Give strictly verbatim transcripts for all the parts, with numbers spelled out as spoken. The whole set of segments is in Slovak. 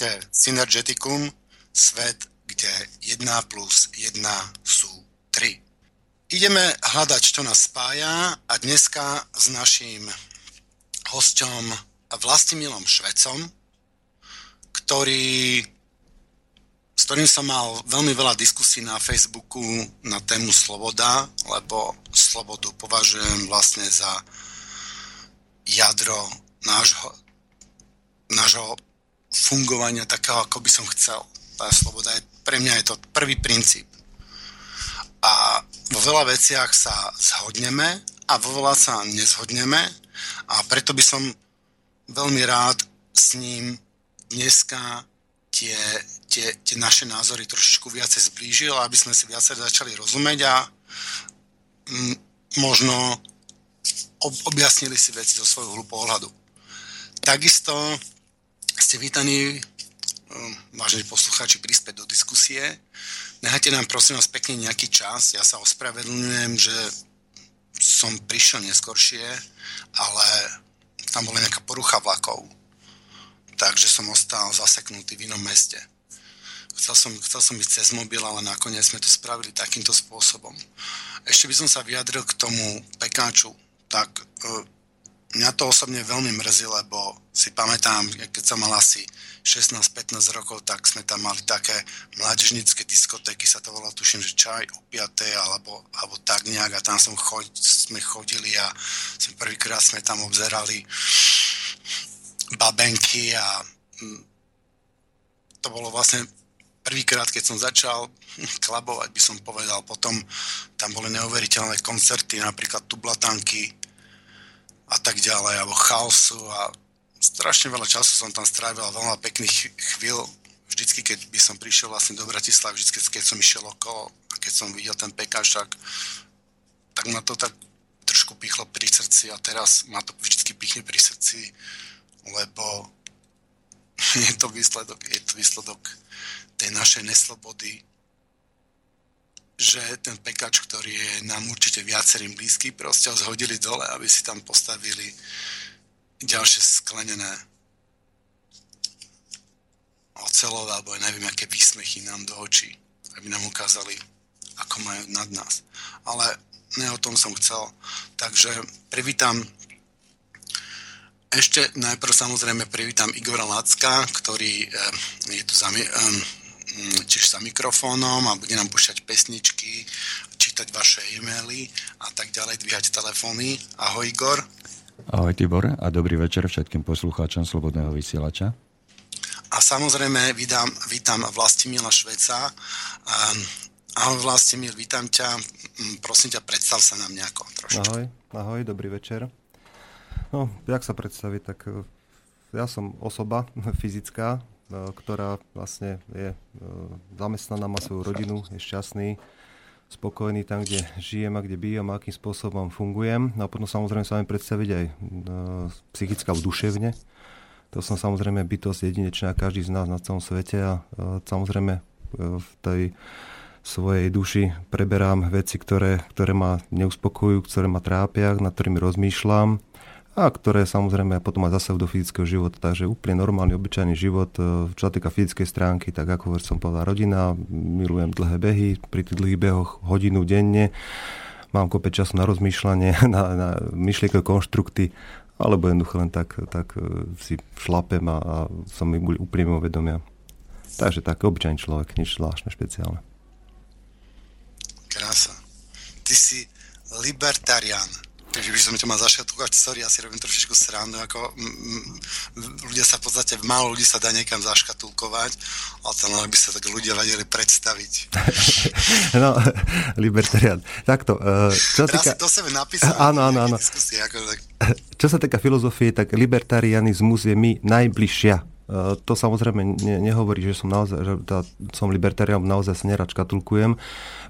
koncepte Synergeticum svet, kde jeden plus jeden sú tri. Ideme hľadať, čo nás spája, a dneska s naším hosťom Vlastimilom Švecom, ktorý, s ktorým som mal veľmi veľa diskusí na Facebooku na tému sloboda, lebo slobodu považujem vlastne za jadro nášho, nášho fungovania takého, ako by som chcel. Tá sloboda je, pre mňa je to prvý princíp. A vo veľa veciach sa zhodneme a vo veľa sa nezhodneme, a preto by som veľmi rád s ním dneska tie, tie, tie naše názory trošičku viacej zblížil, aby sme si viacej začali rozumieť a m, možno ob, objasnili si veci zo svojho hlu pohľadu. Takisto ste vítaní, vážení poslucháči, prispieť do diskusie. Nehajte nám prosím vás pekne nejaký čas. Ja sa ospravedlňujem, že som prišiel neskoršie, ale tam bola nejaká porucha vlakov. Takže som ostal zaseknutý v inom meste. Chcel som, chcel som ísť cez mobil, ale nakoniec sme to spravili takýmto spôsobom. Ešte by som sa vyjadril k tomu pekáču. Tak mňa to osobne veľmi mrzí, lebo si pamätám, keď som mal asi šestnásť pätnásť rokov, tak sme tam mali také mládežnícke diskotéky, sa to volalo, tuším, že Čaj o piatej alebo, alebo tak nejak, a tam som chod, sme chodili a sme prvýkrát sme tam obzerali babenky a to bolo vlastne prvýkrát, keď som začal klabovať, by som povedal. Potom tam boli neuveriteľné koncerty, napríklad Tublatanky a tak ďalej, alebo Chaosu, a strašne veľa času som tam strávil, veľa pekných chvíľ. Vždycky, keď by som prišiel vlastne do Bratislavy, vždycky, keď som išiel okolo a keď som videl ten pekáč, tak, tak ma to tak trošku pichlo pri srdci, a teraz ma to vždycky pichne pri srdci, lebo je to výsledok, je to výsledok tej našej neslobody, že ten pekáč, ktorý je nám určite viacerým blízky, proste ho zhodili dole, aby si tam postavili ďalšie sklenené oceľové, alebo neviem, aké výsmechy nám do očí, aby nám ukázali, ako majú nad nás. Ale ne o tom som chcel. Takže privítam ešte najprv samozrejme privítam Igora Lacka, ktorý je tu za, tiež za mikrofónom a bude nám púšťať pesničky, čítať vaše e-maily a tak ďalej, dvíhať telefóny. Ahoj, Igor. Ahoj, Tibor, a dobrý večer všetkým poslucháčom Slobodného vysielača. A samozrejme vítam, vítam Vlastimila Šveca. Ahoj, Vlastimil, vítam ťa. Prosím ťa, predstav sa nám nejako trošku. Ahoj, ahoj, dobrý večer. No, jak sa predstaviť, tak ja som osoba fyzická, ktorá vlastne je zamestnaná, má svoju rodinu, je šťastný, spokojný tam, kde žijem a kde bývam a akým spôsobom fungujem. No a potom samozrejme sa viem predstaviť aj e, psychická v duševne. To som samozrejme bytosť jedinečná, každý z nás na celom svete, a e, samozrejme e, v tej svojej duši preberám veci, ktoré, ktoré ma neuspokojujú, ktoré ma trápia, nad ktorými rozmýšľam a ktoré samozrejme potom aj zasah do fyzického života. Takže úplne normálny, obyčajný život, čo sa týka fyzickej stránky, tak ako som povedal, rodina, milujem dlhé behy, pri tých dlhých behoch hodinu denne, mám kopec času na rozmýšľanie, na, na myšlienkové konštrukty, alebo jednoducho len tak, tak si šlapem a, a som mi úplne mimo vedomia. Takže tak, obyčajný človek, nič zvláštne, špeciálne. Krása. Ty si libertarián. Takže by som ťa mal zaškatkovať, sorry, ja si robím trošičku srandu, ako m, m, ľudia sa v podstate, málo ľudí sa dá niekam zaškatulkovať, ale tam by sa tak ľudia vedeli predstaviť. No, libertarián. Takto. Čo týka... Raz si to sebe napísal. Áno, áno, áno. Diskusie, ako, tak... Čo sa týka filozofie, tak libertarianizmus je mi najbližšia. To samozrejme ne, nehovorí, že som naozaj, že tá, som libertarián, naozaj sa nerad škatulkujem.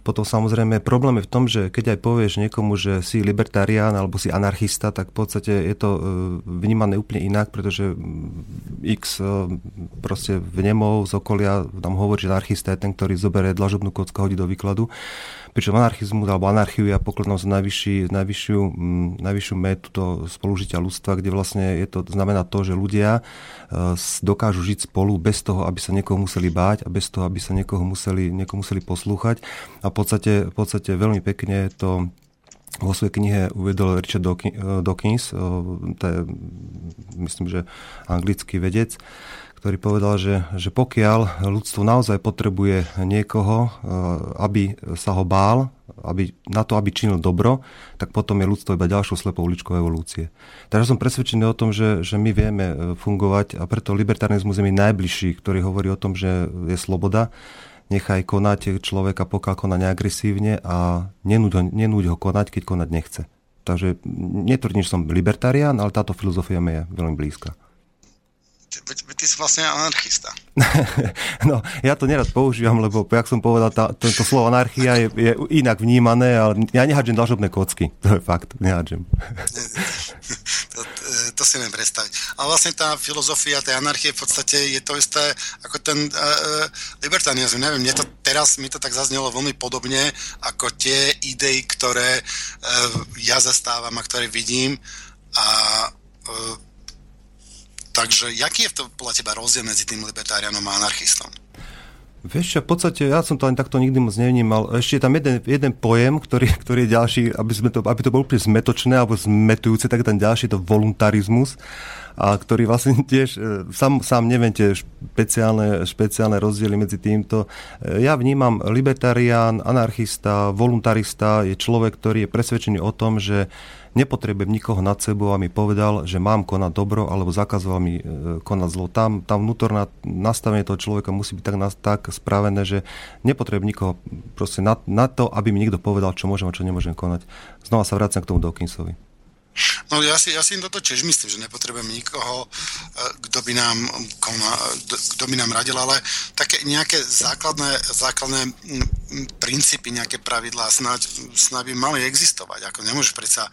Potom samozrejme problém je v tom, že keď aj povieš niekomu, že si libertarián alebo si anarchista, tak v podstate je to vnímané úplne inak, pretože x proste vnemov z okolia nám hovorí, že anarchista je ten, ktorý zoberie dlažobnú kocku a hodí do výkladu. pričom anarchizmus alebo anarchiu ja pokladám za najvyšší, najvyššiu, najvyššiu metu spolužitia ľudstva, kde vlastne je to, znamená to, že ľudia dokážu žiť spolu bez toho, aby sa niekoho museli báť a bez toho, aby sa niekoho museli, niekoho museli poslúchať. A v podstate, v podstate veľmi pekne to vo svojej knihe uvedol Richard Dawkins, to je, myslím, že anglický vedec, ktorý povedal, že, že pokiaľ ľudstvo naozaj potrebuje niekoho, aby sa ho bál, aby, na to, aby činil dobro, tak potom je ľudstvo iba ďalšou slepou uličkou evolúcie. Takže som presvedčený o tom, že, že my vieme fungovať a preto libertarizmus je mi najbližší, ktorý hovorí o tom, že je sloboda. Nechaj konať človeka, pokiaľ koná neagresívne a nenúď ho, nenúď ho konať, keď konať nechce. Takže netvrdím, že som libertarián, ale táto filozofia mi je veľmi blízka. Ty si vlastne anarchista. No, ja to nerad používam, lebo, jak som povedal, tá, to, to slovo anarchia je, je inak vnímané, ale ja nehádžem dlžobné kocky. To je fakt, nehádžem. To, to si neviem predstaviť. Ale vlastne tá filozofia tej anarchie v podstate je to isté ako ten uh, libertarianizm. Neviem, mne to teraz mi to tak zaznelo veľmi podobne ako tie idei, ktoré uh, ja zastávam a ktoré vidím a uh, takže, jaký je to podľa teba rozdiel medzi tým libertarianom a anarchistom? Vieš, v podstate, ja som to ani takto nikdy moc nevnímal. Ešte je tam jeden, jeden pojem, ktorý, ktorý je ďalší, aby, sme to, aby to bolo úplne zmetočné alebo zmetujúce, tak je tam ďalší, to voluntarizmus, a ktorý vlastne tiež, sám, sám neviem tie špeciálne, špeciálne rozdiely medzi týmto. Ja vnímam libertarián, anarchista, voluntarista je človek, ktorý je presvedčený o tom, že nepotrebujem nikoho nad sebou a mi povedal, že mám konať dobro, alebo zakazoval mi konať zlo. Tam, tam vnútorné nastavenie toho človeka musí byť tak, tak spravené, že nepotrebujem nikoho proste na, na to, aby mi niekto povedal, čo môžem a čo nemôžem konať. Znova sa vraciam k tomu Dawkinsovi. No ja si, ja si im toto tiež myslím, že nepotrebujem nikoho, kto by nám, kto by nám radil, ale také nejaké základné, základné princípy, nejaké pravidlá snáď, snáď by mali existovať. Ako nemôžeš predsa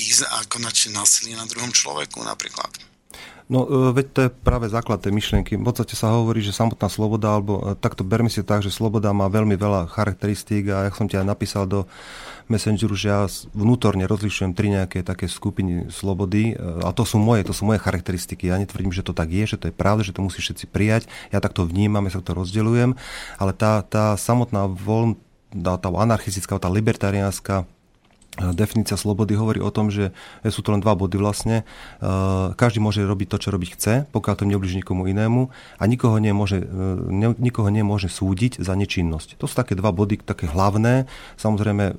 ísť a konať násilie na druhom človeku napríklad. No, veď to je práve základ tej myšlienky. V podstate sa hovorí, že samotná sloboda, alebo takto berme si tak, že sloboda má veľmi veľa charakteristík a jak som ti aj napísal do Messengeru, že ja vnútorne rozlišujem tri nejaké také skupiny slobody a to sú moje, to sú moje charakteristiky. Ja netvrdím, že to tak je, že to je pravda, že to musí všetci prijať. Ja takto vnímam, ja sa to rozdeľujem, ale tá, tá samotná voľ, tá, tá anarchistická, tá libertariánska definícia slobody hovorí o tom, že sú to len dva body vlastne. Každý môže robiť to, čo robiť chce, pokiaľ to neublíži nikomu inému a nikoho nemôže, nikoho nemôže súdiť za nečinnosť. To sú také dva body, také hlavné. Samozrejme,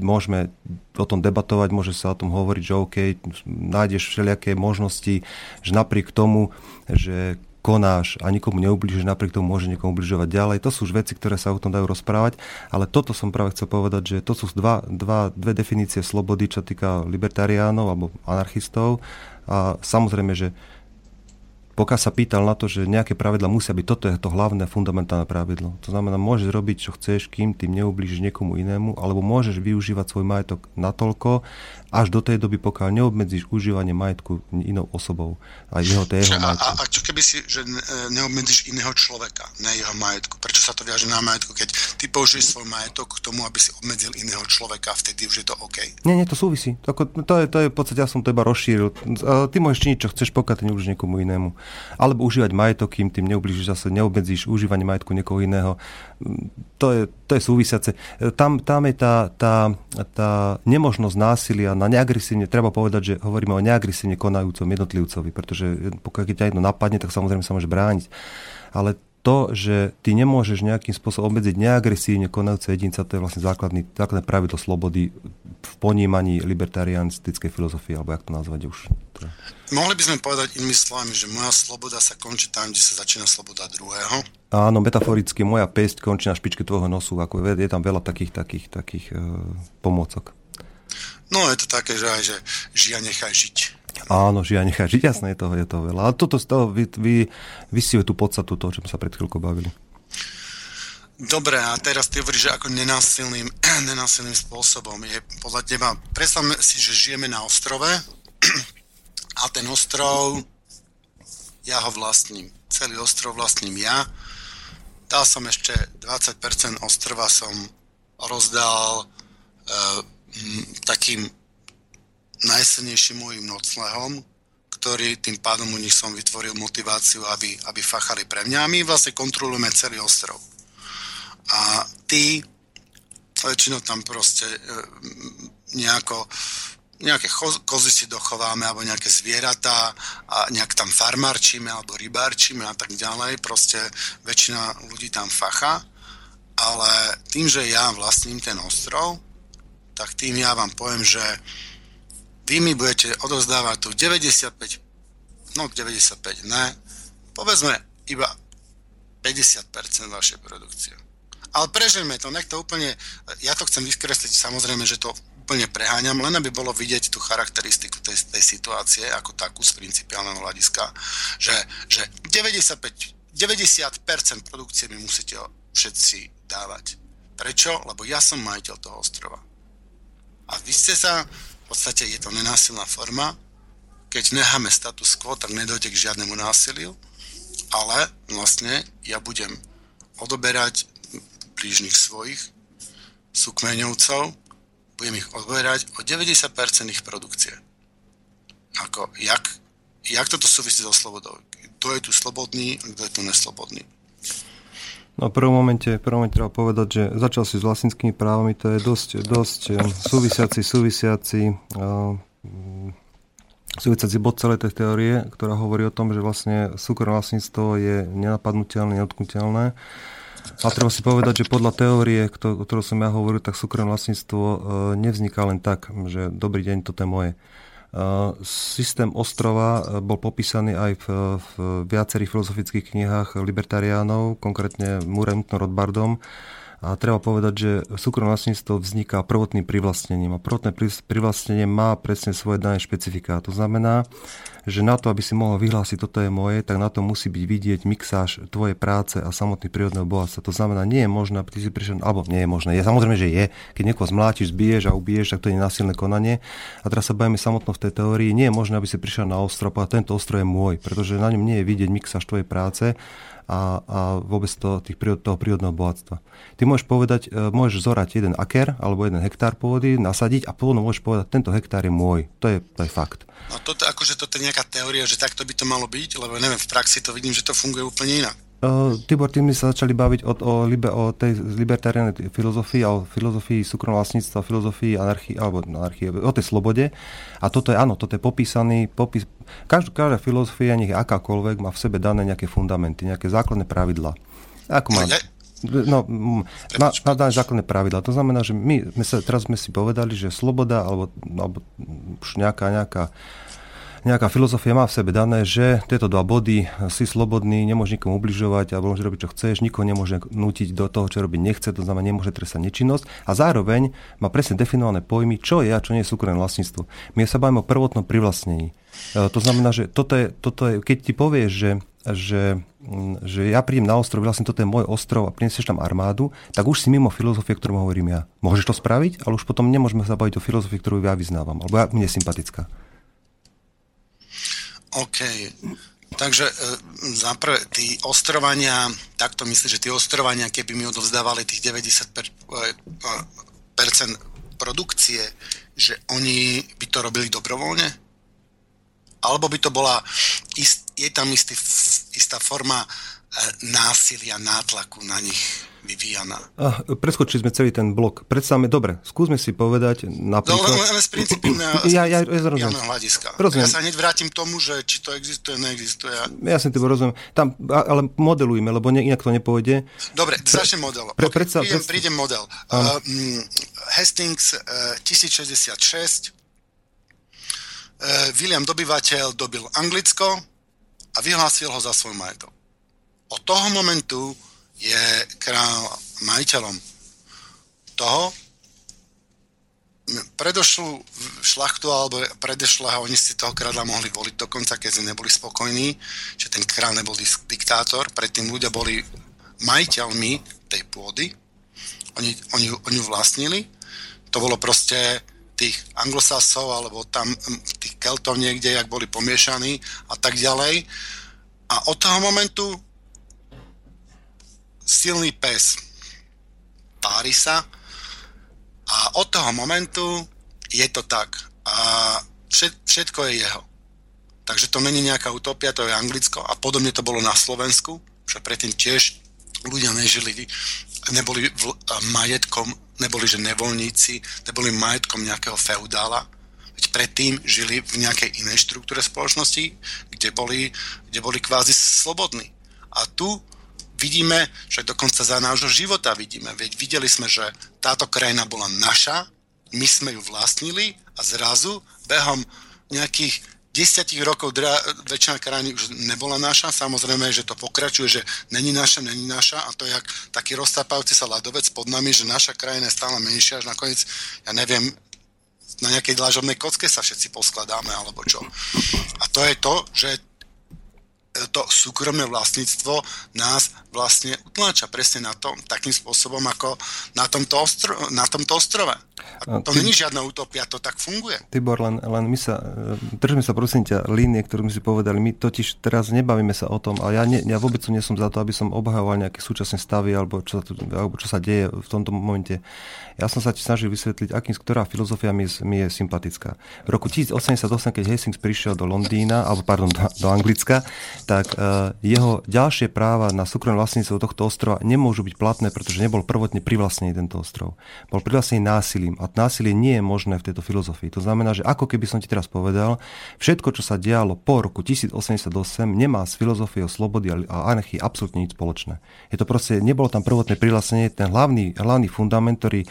môžeme o tom debatovať, môže sa o tom hovoriť, že OK, nájdeš všelijaké možnosti, že napriek tomu, že konáš a nikomu neubližíš, napriek tomu môže niekomu ubližovať ďalej. To sú už veci, ktoré sa o tom dajú rozprávať, ale toto som práve chcel povedať, že to sú dva, dva, dve definície slobody, čo týka libertariánov alebo anarchistov a samozrejme, že pokiaľ sa pýtal na to, že nejaké pravidla musia byť, toto je to hlavné fundamentálne pravidlo. To znamená, môžeš robiť, čo chceš, kým tým neublížiš niekomu inému, alebo môžeš využívať svoj majetok natoľko, až do tej doby, pokiaľ neobmedzíš užívanie majetku inou osobou. A jeho, to je jeho majetku. A, a, a čo keby si, že neobmedzíš iného človeka, ne jeho majetku? Prečo sa to viaže na majetku, keď ty použiješ svoj majetok k tomu, aby si obmedzil iného človeka, vtedy už je to OK? Nie, nie, to súvisí. To, to, je, to je v podstate, ja som to iba rozšíril. Ty môžeš činiť, čo chceš, pokiaľ ty neublížiš niekomu inému. Alebo užívať majetok, kým tým neublížiš, zase neobmedzíš užívanie majetku niekoho iného. To je, to je súvisiace. Tam, tam je tá, tá, tá nemožnosť násilia na neagresívne, treba povedať, že hovoríme o neagresívne konajúcom jednotlivcovi, pretože pokiaľ ťa jedno napadne, tak samozrejme sa môžeš brániť. Ale to, že ty nemôžeš nejakým spôsobom obmedziť neagresívne konajúce jedinca, to je vlastne základný, základné pravidlo slobody v ponímaní libertarianistickej filozofie, alebo jak to nazvať už. Mohli by sme povedať inými slovami, že moja sloboda sa končí tam, kde sa začína sloboda druhého? Áno, metaforicky, moja päsť končí na špičke tvojho nosu, ako je, je tam veľa takých, takých, takých e, pomôcok. No je to také, že aj, že žia nechaj žiť. Áno, že ja nechám žiť, jasné, je toho, je toho veľa. A toto z toho vy, vy, vysíve tú podstatu toho, čo sme sa pred chvíľkou bavili. Dobre, a teraz ty hovoríš, že ako nenásilným, nenásilným spôsobom je podľa teba, predstavme si, že žijeme na ostrove a ten ostrov ja ho vlastním. Celý ostrov vlastním ja. dal som ešte dvadsať percent ostrova som rozdal e, takým najsilnejším môjim noclehom, ktorý tým pádom u nich som vytvoril motiváciu, aby, aby fachali pre mňa. A my vlastne kontrolujeme celý ostrov. A tí väčšinou tam proste e, nejako, nejaké kozy si dochováme, alebo nejaké zvieratá a nejak tam farmarčíme, alebo rybárčíme a tak ďalej. Proste väčšina ľudí tam facha. Ale tým, že ja vlastním ten ostrov, tak tým ja vám poviem, že vy mi budete odovzdávať tu deväťdesiatpäť, no deväťdesiatpäť, ne, povedzme iba päťdesiat percent vašej produkcie. Ale prežijeme to, nech to úplne, ja to chcem vyskresliť, samozrejme, že to úplne preháňam, len aby bolo vidieť tú charakteristiku tej, tej situácie ako takú z principiálneho hľadiska, že, že deväťdesiatpäť, deväťdesiat percent produkcie mi musíte všetci dávať. Prečo? Lebo ja som majiteľ toho ostrova. A vy ste sa... V podstate je to nenásilná forma. Keď necháme status quo, tak nedojde k žiadnemu násiliu, ale vlastne ja budem odoberať blížnych svojich sukmeňovcov, budem ich odoberať o deväťdesiat percent ich produkcie. Ako, jak, jak toto súvisí so slobodou? Kto je tu slobodný a kto je tu neslobodný? No v prvom momente, prvom momente treba povedať, že začal si s vlastníckymi právami, to je dosť, dosť súvisiaci, súvisiaci, uh, súvisiaci bod celej tej teórie, ktorá hovorí o tom, že vlastne súkromné vlastníctvo je nenapadnutelné, nedotknutelné. A treba si povedať, že podľa teórie, o ktorej som ja hovoril, tak súkromné vlastníctvo uh, nevzniká len tak, že dobrý deň, toto je moje. Uh, systém ostrova bol popísaný aj v, v viacerých filozofických knihách libertariánov, konkrétne Murrayom Rothbardom. A treba povedať, že súkromné vlastníctvo vzniká prvotným privlastnením. A prvotné privlastnenie má presne svoje dané špecifiká. To znamená, že na to, aby si mohol vyhlásiť toto je moje, tak na to musí byť vidieť mixáž tvojej práce a samotný prírodného bohatstva. To znamená, nie je možné, aby si prišiel, alebo nie je možné. Je, samozrejme, že je. Keď niekoho zmlátiš, zbiješ a ubiješ, tak to je násilné konanie. A teraz sa bavíme samotno v tej teórii, nie je možné, aby si prišiel na ostrov a tento ostrov je môj, pretože na ňom nie je vidieť mixáž tvojej práce a, a vôbec to, tých, toho prírodného bohatstva. Ty môžeš povedať, môžeš zorať jeden aker alebo jeden hektár pôdy, nasadiť a potom môžeš povedať, tento hektár je môj. To je, to je fakt. No toto, akože toto je nejaká teória, že takto by to malo byť, lebo neviem, v praxi to vidím, že to funguje úplne inak. Uh, Tibor, tým sa začali baviť o, o, libe, o tej libertarianej filozofii a o filozofii súkromného vlastníctva, filozofii anarchie, alebo anarchie, o tej slobode. A toto je, áno, toto je popísaný, popis, každá, každá filozofia, nech akákoľvek, má v sebe dané nejaké fundamenty, nejaké základné pravidlá. Ako má... No, má, má dané základné pravidlá. To znamená, že my sme sa, teraz sme si povedali, že sloboda, alebo, alebo už nejaká, nejaká Nejaká filozofia má v sebe dané, že tieto dva body, si slobodný, nemôžeš nikomu ubližovať alebo môžeš robiť, čo chceš, nikoho nemôže nútiť do toho, čo robiť nechce, to znamená, nemôže trestať nečinnosť a zároveň má presne definované pojmy, čo je a čo nie je súkromné vlastníctvo. My sa bavíme o prvotnom privlastnení. To znamená, že toto je, toto je, keď ti povieš, že Že, že ja prídem na ostrov, vlastne toto je môj ostrov a prinesieš tam armádu, tak už si mimo filozofie, ktorú hovorím ja. Môžeš to spraviť, ale už potom nemôžeme sa baviť o filozofii, ktorú ja vyznávam, alebo ja mne je sympatická. OK. Takže e, za prvé, tí ostrovania, takto myslím, že tí ostrovania, keby mi odovzdávali tých deväťdesiat percent per, e, produkcie, že oni by to robili dobrovoľne? Alebo by to bola, ist, je tam istý, istá forma e, násilia, nátlaku na nich vyvíjaná? Ah, preskočili sme celý ten blok. Predstavme, dobre, skúsme si povedať napríklad... No, ale z principiálneho ja, ja, ja hľadiska. Rozumiem. Ja sa hneď vrátim tomu, že či to existuje, neexistuje. Ja som tým rozumiem. Tam, ale modelujme, lebo ne, inak to nepôjde. Dobre, začnem model. Pre, okay, predstav, prídem, predstav. prídem model. Uh, Hastings uh, tisíc šesťdesiatšesť. Uh, William Dobývateľ dobil Anglicko a vyhlásil ho za svoj majetok. Od toho momentu je kráľ majiteľom toho. Predošlú šlachtu alebo predošlého, oni si toho kráľa mohli voliť dokonca, keď neboli spokojní, že ten kráľ nebol diktátor. Predtým ľudia boli majiteľmi tej pôdy. Oni, oni, oni ju vlastnili. To bolo proste tých anglosasov alebo tam tých keltov niekde, jak boli pomiešaní a tak ďalej. A od toho momentu silný pes pári sa a od toho momentu je to tak a všetko je jeho. Takže to není nejaká utopia, to je Anglicko a podobne to bolo na Slovensku, že predtým tiež ľudia nežili, neboli majetkom, neboli že nevoľníci, neboli majetkom nejakého feudála. Veď predtým žili v nejakej inej štruktúre spoločnosti, kde boli, kde boli kvázi slobodní. A tu vidíme, že dokonca za nášho života vidíme. Veď videli sme, že táto krajina bola naša, my sme ju vlastnili a zrazu behom nejakých desiatich rokov dra- väčšina krajiny už nebola naša. Samozrejme, že to pokračuje, že není naša, není naša a to je jak taký roztapajúci sa ľadovec pod nami, že naša krajina je stále menšia, až nakoniec, ja neviem, na nejakej dlážobnej kocke sa všetci poskladáme, alebo čo. A to je to, že to súkromné vlastníctvo nás vlastne utláča presne na tom, takým spôsobom, ako na tomto, ostro, na tomto ostrove. A to ty, není žiadna utopia, to tak funguje. Tibor, len, len my sa, držme sa prosím ťa línie, ktorú my si povedali, my totiž teraz nebavíme sa o tom, a ja, ne, ja vôbec nie som za to, aby som obhajoval nejaké súčasné stavy, alebo čo, alebo čo sa deje v tomto momente. Ja som sa ti snažil vysvetliť, akým, ktorá filozofia mi, mi je sympatická. V roku tisíc osemdesiatosem, keď Hastings prišiel do Londýna, alebo pardon, do, do Anglicka, tak uh, jeho ďalšie práva na súkromné vlastníctvo tohto ostrova nemôžu byť platné, pretože nebol prvotne privlastnený tento ostrov. Bol privlastnený násilím a násilie nie je možné v tejto filozofii. To znamená, že ako keby som ti teraz povedal, všetko, čo sa dialo po roku tisíc osemdesiatosem, nemá s filozofiou slobody a anarchie absolútne nič spoločné. Je to proste, nebolo tam prvotné privlastnenie, ten hlavný, hlavný fundament, ktorý,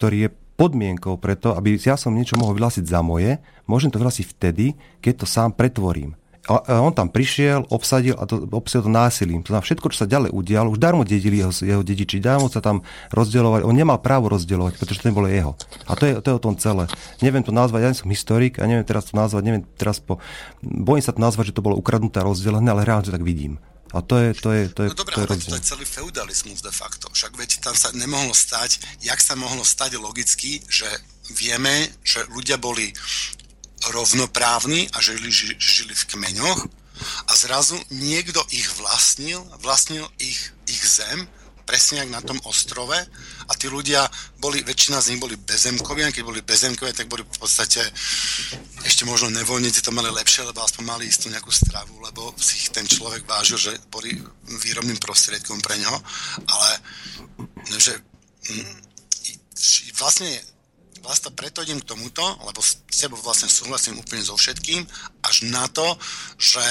ktorý je podmienkou preto, aby ja som niečo mohol vyhlásiť za moje, môžem to vyhlásiť vtedy, keď to sám pretvorím. A on tam prišiel, obsadil a to, obsadil to násilím. To znamená, všetko, čo sa ďalej udialo, už darmo dedili jeho, jeho dediči, darmo sa tam rozdielovali. On nemal právo rozdielovať, pretože to nebolo jeho. A to je, to je o tom celé. Neviem to nazvať, ja nie som historik a neviem teraz to nazvať, neviem teraz po... Bojím sa to nazvať, že to bolo ukradnuté a rozdelené, ale reálne to tak vidím. A to je, to je, to je, no dobré, to je, ale to je celý feudalizmus de facto. Však veď tam sa nemohlo stať, jak sa mohlo stať logicky, že vieme, že ľudia boli rovnoprávni a žili, žili v kmeňoch a zrazu niekto ich vlastnil, vlastnil ich, ich zem, presne jak na tom ostrove a tí ľudia boli, väčšina z nich boli bezemkovia, keď boli bezemkovia, tak boli v podstate ešte možno nevoľníci, to mali lepšie, lebo aspoň mali istú nejakú stravu, lebo si ich ten človek vážil, že boli výrobným prostriedkom pre ňoho, ale že vlastne Vlastne preto idem k tomuto, lebo s sebou vlastne súhlasím úplne so všetkým, až na to, že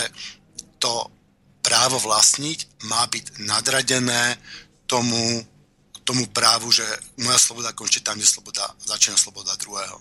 to právo vlastniť má byť nadradené tomu, tomu právu, že moja sloboda končí tam, kde sloboda, začína sloboda druhého.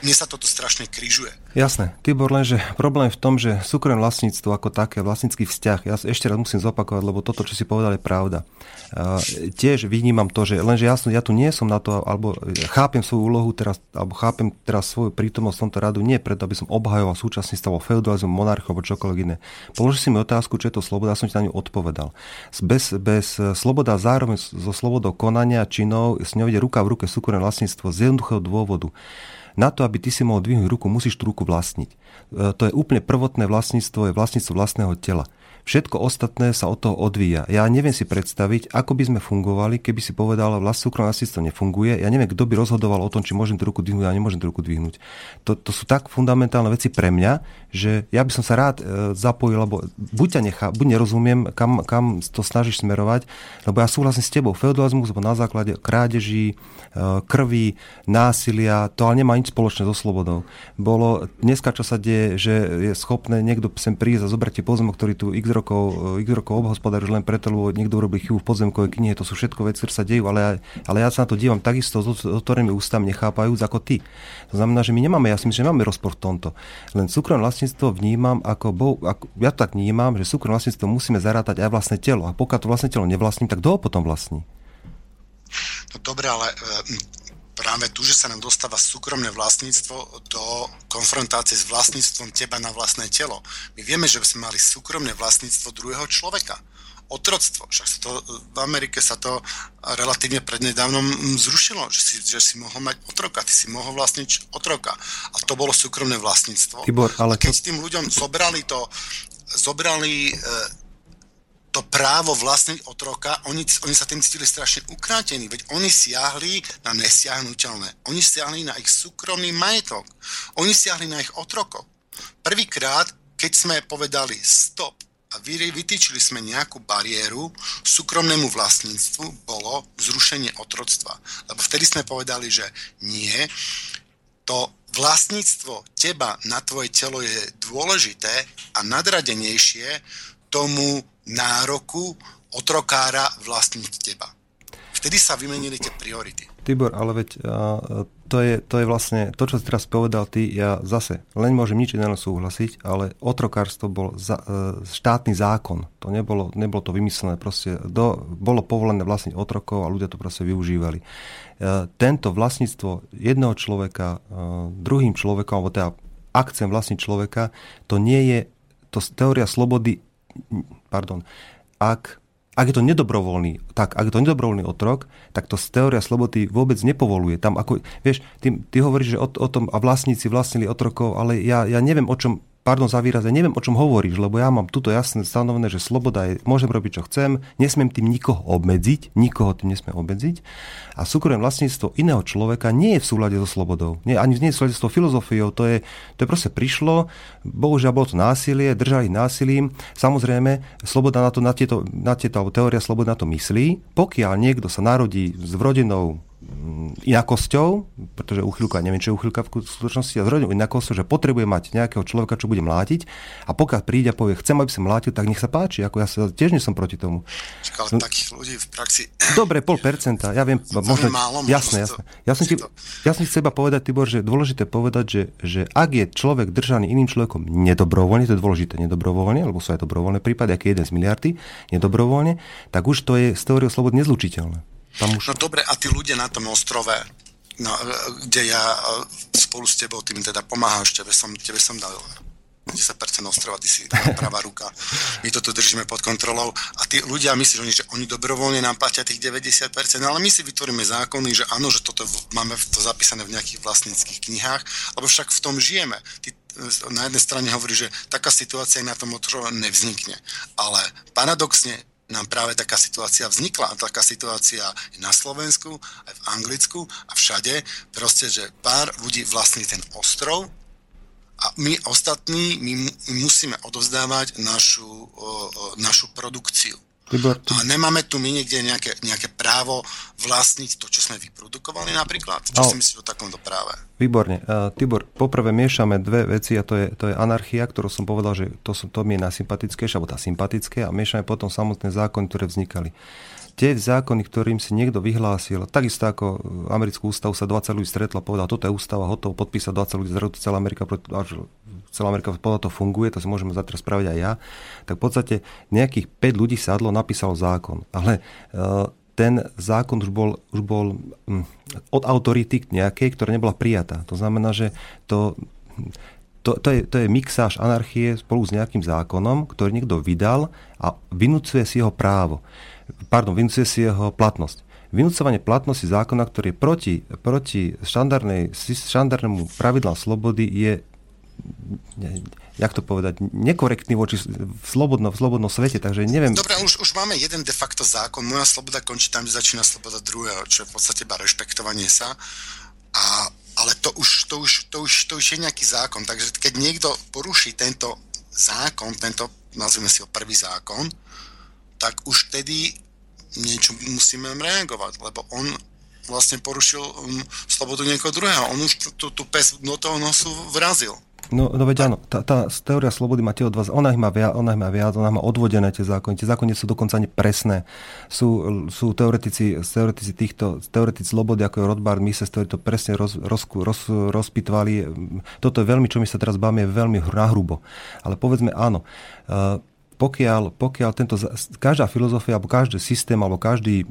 Mne sa toto strašne križuje. Jasné. Tibor, lenže problém je v tom, že súkromné vlastníctvo ako také, vlastnícky vzťah, ja ešte raz musím zopakovať, lebo toto, čo si povedal, je pravda. Uh, tiež vnímam to, že lenže jasno, ja tu nie som na to, alebo chápem svoju úlohu teraz, alebo chápem teraz svoju prítomnosť v tomto radu, nie preto, aby som obhajoval súčasný stav feudalizmu, monarchov alebo čokoľvek iné. Položil si mi otázku, čo je to sloboda, ja som ti na ňu odpovedal. Bez, bez sloboda zároveň so slobodou konania, činov, s ňou ide ruka v ruke súkromné vlastníctvo z jednoduchého dôvodu. Na to, aby ty si mohol dvihnúť ruku, musíš tú ruku vlastniť. To je úplne prvotné vlastníctvo, je vlastníctvo vlastného tela. Všetko ostatné sa od toho odvíja. Ja neviem si predstaviť, ako by sme fungovali, keby si povedal, vlastne súkromné vlastníctvo nefunguje. Ja neviem, kto by rozhodoval o tom, či môžem tú ruku dvihnúť a nemôžem tú ruku dvihnúť. To, to sú tak fundamentálne veci pre mňa, že ja by som sa rád zapojil, lebo buď ťa nechá, buď nerozumiem, kam, kam to snažíš smerovať, lebo ja súhlasím s tebou. Feudalizmus na základe krádeží, krvi, násilia, to ale nemá nič spoločné so slobodou. Bolo dneska, čo sa deje, že je schopné niekto sem prísť a zobrať ti pozemok, ktorý tu x rokov, x rokov obhospodáril len preto, lebo niekto urobil chybu v pozemkovej knihe. To sú všetko veci, ktoré sa dejú, ale ja, ale ja sa na to dívam takisto s otvorenými ústami, nechápajúc ako ty. To znamená, že my nemáme, ja si myslím, že máme rozpor v tomto. Len súkromné vlastníctvo vnímam ako, bo, ako ja to tak vnímam, že súkromné vlastníctvo musíme zarátať aj vlastné telo. A pokiaľ to vlastné telo nevlastní, tak kto ho potom vlastní? No dobre, ale práve tu, že sa nám dostáva súkromné vlastníctvo do konfrontácie s vlastníctvom teba na vlastné telo. My vieme, že sme mali súkromné vlastníctvo druhého človeka. Otroctvo. Však to, v Amerike sa to relatívne prednedávnom zrušilo, že si, že si mohol mať otroka, ty si mohol vlastniť otroka. A to bolo súkromné vlastníctvo. Tibor, ale keď to... tým ľuďom zobrali to, zobrali... E, to právo vlastniť otroka, oni, oni sa tým cítili strašne ukrátení, veď oni siahli na nesiahnuteľné. Oni siahli na ich súkromný majetok. Oni siahli na ich otrokov. Prvýkrát, keď sme povedali stop a vytýčili sme nejakú bariéru súkromnému vlastníctvu, bolo zrušenie otroctva. Lebo vtedy sme povedali, že nie, to vlastníctvo teba na tvoje telo je dôležité a nadradenejšie tomu nároku otrokára vlastniť teba. Vtedy sa vymenili tie priority. Tibor, ale veď to je, to je vlastne to, čo si teraz povedal ty, ja zase len môžem nič iného súhlasiť, ale otrokárstvo bol za, štátny zákon. To nebolo, nebolo to vymyslené. Proste do, bolo povolené vlastniť otrokov a ľudia to proste využívali. Tento vlastníctvo jedného človeka druhým človekom, alebo teda akciám vlastniť človeka, to nie je, to teória slobody, pardon, ak, ak je to nedobrovoľný, tak ak je to nedobrovoľný otrok, tak to teória slobody vôbec nepovoluje. Tam ako, vieš, ty, ty hovoríš, že o, o tom a vlastníci vlastnili otrokov, ale ja, ja neviem o čom, pardon za výraz, ja neviem o čom hovoríš, lebo ja mám tuto jasne stanovené, že sloboda je, môžem robiť čo chcem, nesmiem tým nikoho obmedziť, nikoho tým nesmiem obmedziť a súkromné vlastníctvo iného človeka nie je v súlade so slobodou, nie, ani nie je v súlade s tou filozofiou, to je, to je proste prišlo, bohužiaľ bolo to násilie, držali násilím, samozrejme sloboda na to, na tieto, na tieto alebo teória slobody na to myslí, pokiaľ niekto sa narodí s vrodenou inakosťou, pretože uchylka, neviem, čo je uchylka v skutočnosti, a zrodil inakosťou, že potrebuje mať nejakého človeka, čo bude mlátiť a pokiaľ príde a povie, chcem, aby som mlátil, tak nech sa páči, ako ja sa tiež nie som proti tomu. Čakal, no, takých ľudí v praxi... Dobre, pol percenta, ja viem, možno... Málo, jasné, jasné. Ja som, ti, ja som chcel iba povedať, Tibor, že je dôležité povedať, že, že ak je človek držaný iným človekom nedobrovoľne, to je dôležité nedobrovoľne, alebo sú aj dobrovoľné prípady, aký je jeden z miliardy, nedobrovoľne, tak už to je z teórie slobody nezlučiteľné. Už... No dobre, a tí ľudia na tom ostrove, no, kde ja spolu s tebou, ty mi teda pomáhaš, tebe som, tebe som dal desať percent ostrova, ty si pravá ruka, my toto držíme pod kontrolou a tí ľudia myslí, že oni, že oni dobrovoľne nám platia tých deväťdesiat percent, ale my si vytvoríme zákony, že áno, že toto máme to zapísané v nejakých vlastníckých knihách, lebo však v tom žijeme. Ty na jednej strane hovorí, že taká situácia na tom ostrove nevznikne, ale paradoxne nám práve taká situácia vznikla. A taká situácia je na Slovensku, aj v Anglicku a všade. Proste, že pár ľudí vlastní ten ostrov a my ostatní, my musíme odovzdávať našu, našu produkciu. A nemáme tu my niekde nejaké, nejaké právo vlastniť to, čo sme vyprodukovali napríklad? Čo no. si myslíš o takomto práve? Výborne. Uh, Tibor, poprvé miešame dve veci a to je, to je anarchia, ktorú som povedal, že to, som, to mi je najsympatickejšie, alebo tá sympatické a miešame potom samotné zákony, ktoré vznikali. Tie zákony, ktorým si niekto vyhlásil, takisto ako americkú ústavu sa dvadsať ľudí stretla, povedal, toto je ústava, hotovo, podpísať dvadsať ľudí, zrazu celá Amerika, celá Amerika podľa toho funguje, to si môžeme zatiaľ spraviť aj ja, tak v podstate nejakých päť ľudí sadlo, napísalo zákon, ale uh, ten zákon už bol, už bol um, od autority nejakej, ktorá nebola prijatá. To znamená, že to... To, to, je, to je mixáž anarchie spolu s nejakým zákonom, ktorý niekto vydal a vynucuje si jeho právo. Pardon, vynucuje si jeho platnosť. Vynucovanie platnosti zákona, ktorý je proti, proti štandardnému pravidlám slobody je, ne, jak to povedať, nekorektný voči v slobodnom, v slobodnom svete, takže neviem... Dobre, už, už máme jeden de facto zákon. Moja sloboda končí tam, kde začína sloboda druhého, čo je v podstate iba rešpektovanie sa a ale to už, to, už, to, už, to už je nejaký zákon. Takže keď niekto poruší tento zákon, tento, nazvime si ho prvý zákon, tak už vtedy niečo musíme reagovať, lebo on vlastne porušil slobodu niekoho druhého. On už tú, tú pes do toho nosu vrazil. No, no veď áno, tá, tá teória slobody má tie od vás, ona ich má viac, ona ich má, viac, ona má odvodené tie zákony, tie zákony sú dokonca ani presné. Sú, sú teoretici, teoretici týchto, teoretici slobody, ako je Rothbard, Mises, ktorí to presne roz, roz, roz, rozpitvali. Toto je veľmi, čo my sa teraz báme, je veľmi nahrubo. Ale povedzme áno, pokiaľ, pokiaľ tento, každá filozofia, alebo každý systém, alebo každý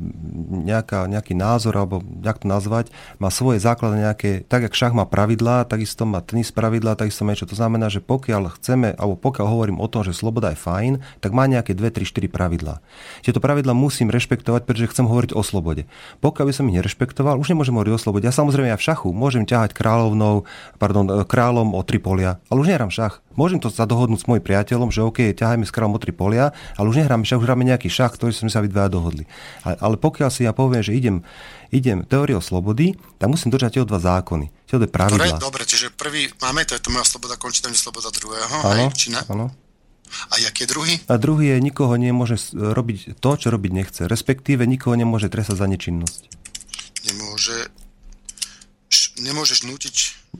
nejaká, nejaký názor, alebo jak to nazvať, má svoje základy nejaké, tak jak šach má pravidlá, takisto má tenis pravidlá, takisto niečo. To znamená, že pokiaľ chceme, alebo pokiaľ hovorím o tom, že sloboda je fajn, tak má nejaké dve, tri, štyri pravidlá. Tieto pravidlá musím rešpektovať, pretože chcem hovoriť o slobode. Pokiaľ by som ich nerešpektoval, už nemôžem hovoriť o slobode. Ja samozrejme ja v šachu môžem ťahať kráľovnou, pardon, kráľom o tri polia, ale už nehrám šach. Môžem to sa dohodnúť s mojim priateľom, že OK, ťahajme s kráľom alebo tri polia, ale už nehráme šach, už hráme nejaký šach, ktorý sme sa vydvaja dohodli. Ale, ale pokiaľ si ja poviem, že idem, idem teóriou slobody, tak musím držať tieto dva zákony. Tieto dve pravidlá. Dobre, dobre, čiže prvý máme, to je to moja sloboda, končí tam sloboda druhého, áno, aj či ne? Áno. A jak je druhý? A druhý je, nikoho nemôže robiť to, čo robiť nechce. Respektíve nikoho nemôže trestať za nečinnosť. Nemôže... Nemôžeš nútiť...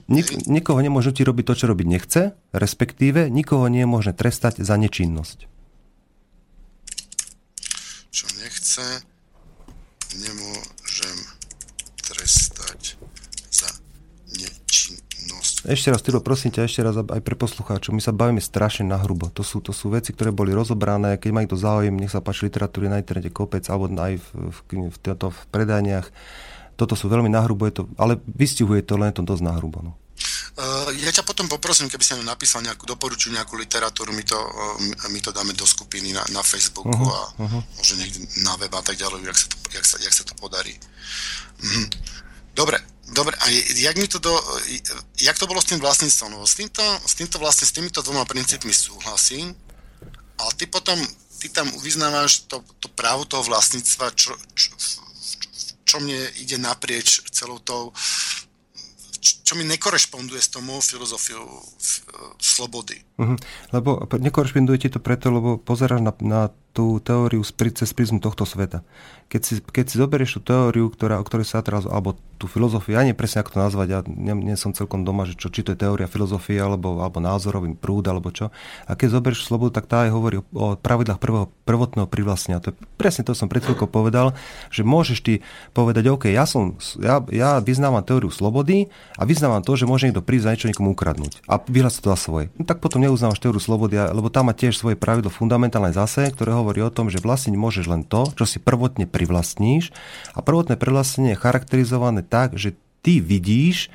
Nik- nikoho nemôže nútiť robiť to, čo robiť nechce. Respektíve nikoho nemôže trestať za nečinnosť. Čo nechce, nemôžem trestať za nečinnosť. Ešte raz, Tylo, prosím ťa, ešte raz aj pre poslucháčov, my sa bavíme strašne nahrubo. To sú, to sú veci, ktoré boli rozobrané, keď ma ich to záujem, nech sa páči literatúry na internete kopec, alebo aj v, v, v, v, v predaniach. Toto sú veľmi nahrubo, je to, ale vystihuje to len to dosť nahrubo. No. Uh, ja ťa potom poprosím, keby si mi napísal nejakú, doporučujú nejakú literatúru, my to, uh, my to dáme do skupiny na, na Facebooku uh-huh, a uh-huh. možno niekde na web a tak ďalej, jak sa to, jak sa, jak sa to podarí. Mhm. Dobre. Dobre, a jak, mi to do, jak to bolo s tým vlastníctvom? No, s, týmto, s, týmto vlastne, s týmito dvoma princípmi súhlasím, ale ty potom, ty tam vyznávaš to, to právo toho vlastníctva, čo, čo, čo mne ide naprieč celou tou, čo mi nekorešponduje s tomu filozofiou slobody. Uh-huh. Lebo nekorešponduje ti to preto, lebo pozeráš na, na tú teóriu cez prízmu tohto sveta. Keď si, keď si zoberieš tú teóriu, ktorá, o ktorej sa teraz, alebo tú filozofiu, ja nie presne, ako to nazvať, ja nie, nie som celkom doma, že čo, či to je teória filozofie, alebo, alebo názorový prúd, alebo čo. A keď zoberieš slobodu, tak tá aj hovorí o, o pravidlách prvého, prvotného privlastnenia. To je, presne to som pred chvíľkou povedal, že môžeš ty povedať, OK, ja, som, ja, ja vyznávam teóriu slobody a vyznávam to, že môže niekto prísť za niečo niekomu ukradnúť a vyhlásiť to za svoje. No, tak potom neuznávaš teóriu slobody, lebo tam má tiež svoje pravidlo fundamentálne zase, ktoré hovorí o tom, že vlastniť môžeš len to, čo si prvotne privlastníš, a prvotné privlastnenie je charakterizované tak, že ty vidíš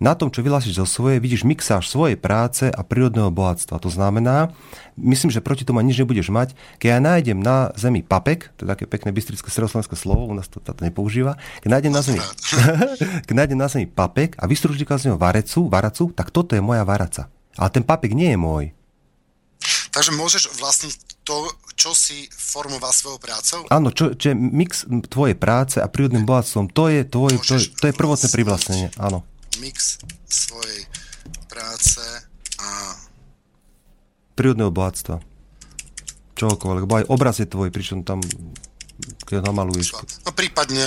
na tom, čo vyhlásiš zo svoje, vidíš mixáž svojej práce a prírodného bohatstva. To znamená, myslím, že proti tomu nič nebudeš mať, keď ja nájdem na zemi papek, to je také pekné bystrické stredoslovenské slovo, u nás to táto nepoužíva, keď nájdem na zemi, keď nájdem na zemi papek a vystruždíka z neho varecu, varacu, tak toto je moja varaca. Ale ten papek nie je môj. Takže môžeš vlastniť to, čo si formoval svojou prácou? Áno, čo, čo je mix tvojej práce a prírodným bohatstvom, to je, tvoj, to, to je prvotné privlastnenie, áno. Mix svojej práce a... prírodného bohatstva. Čokoľvek, lebo aj obraz je tvoj, pričom tam, keď ho namaluješ. No prípadne...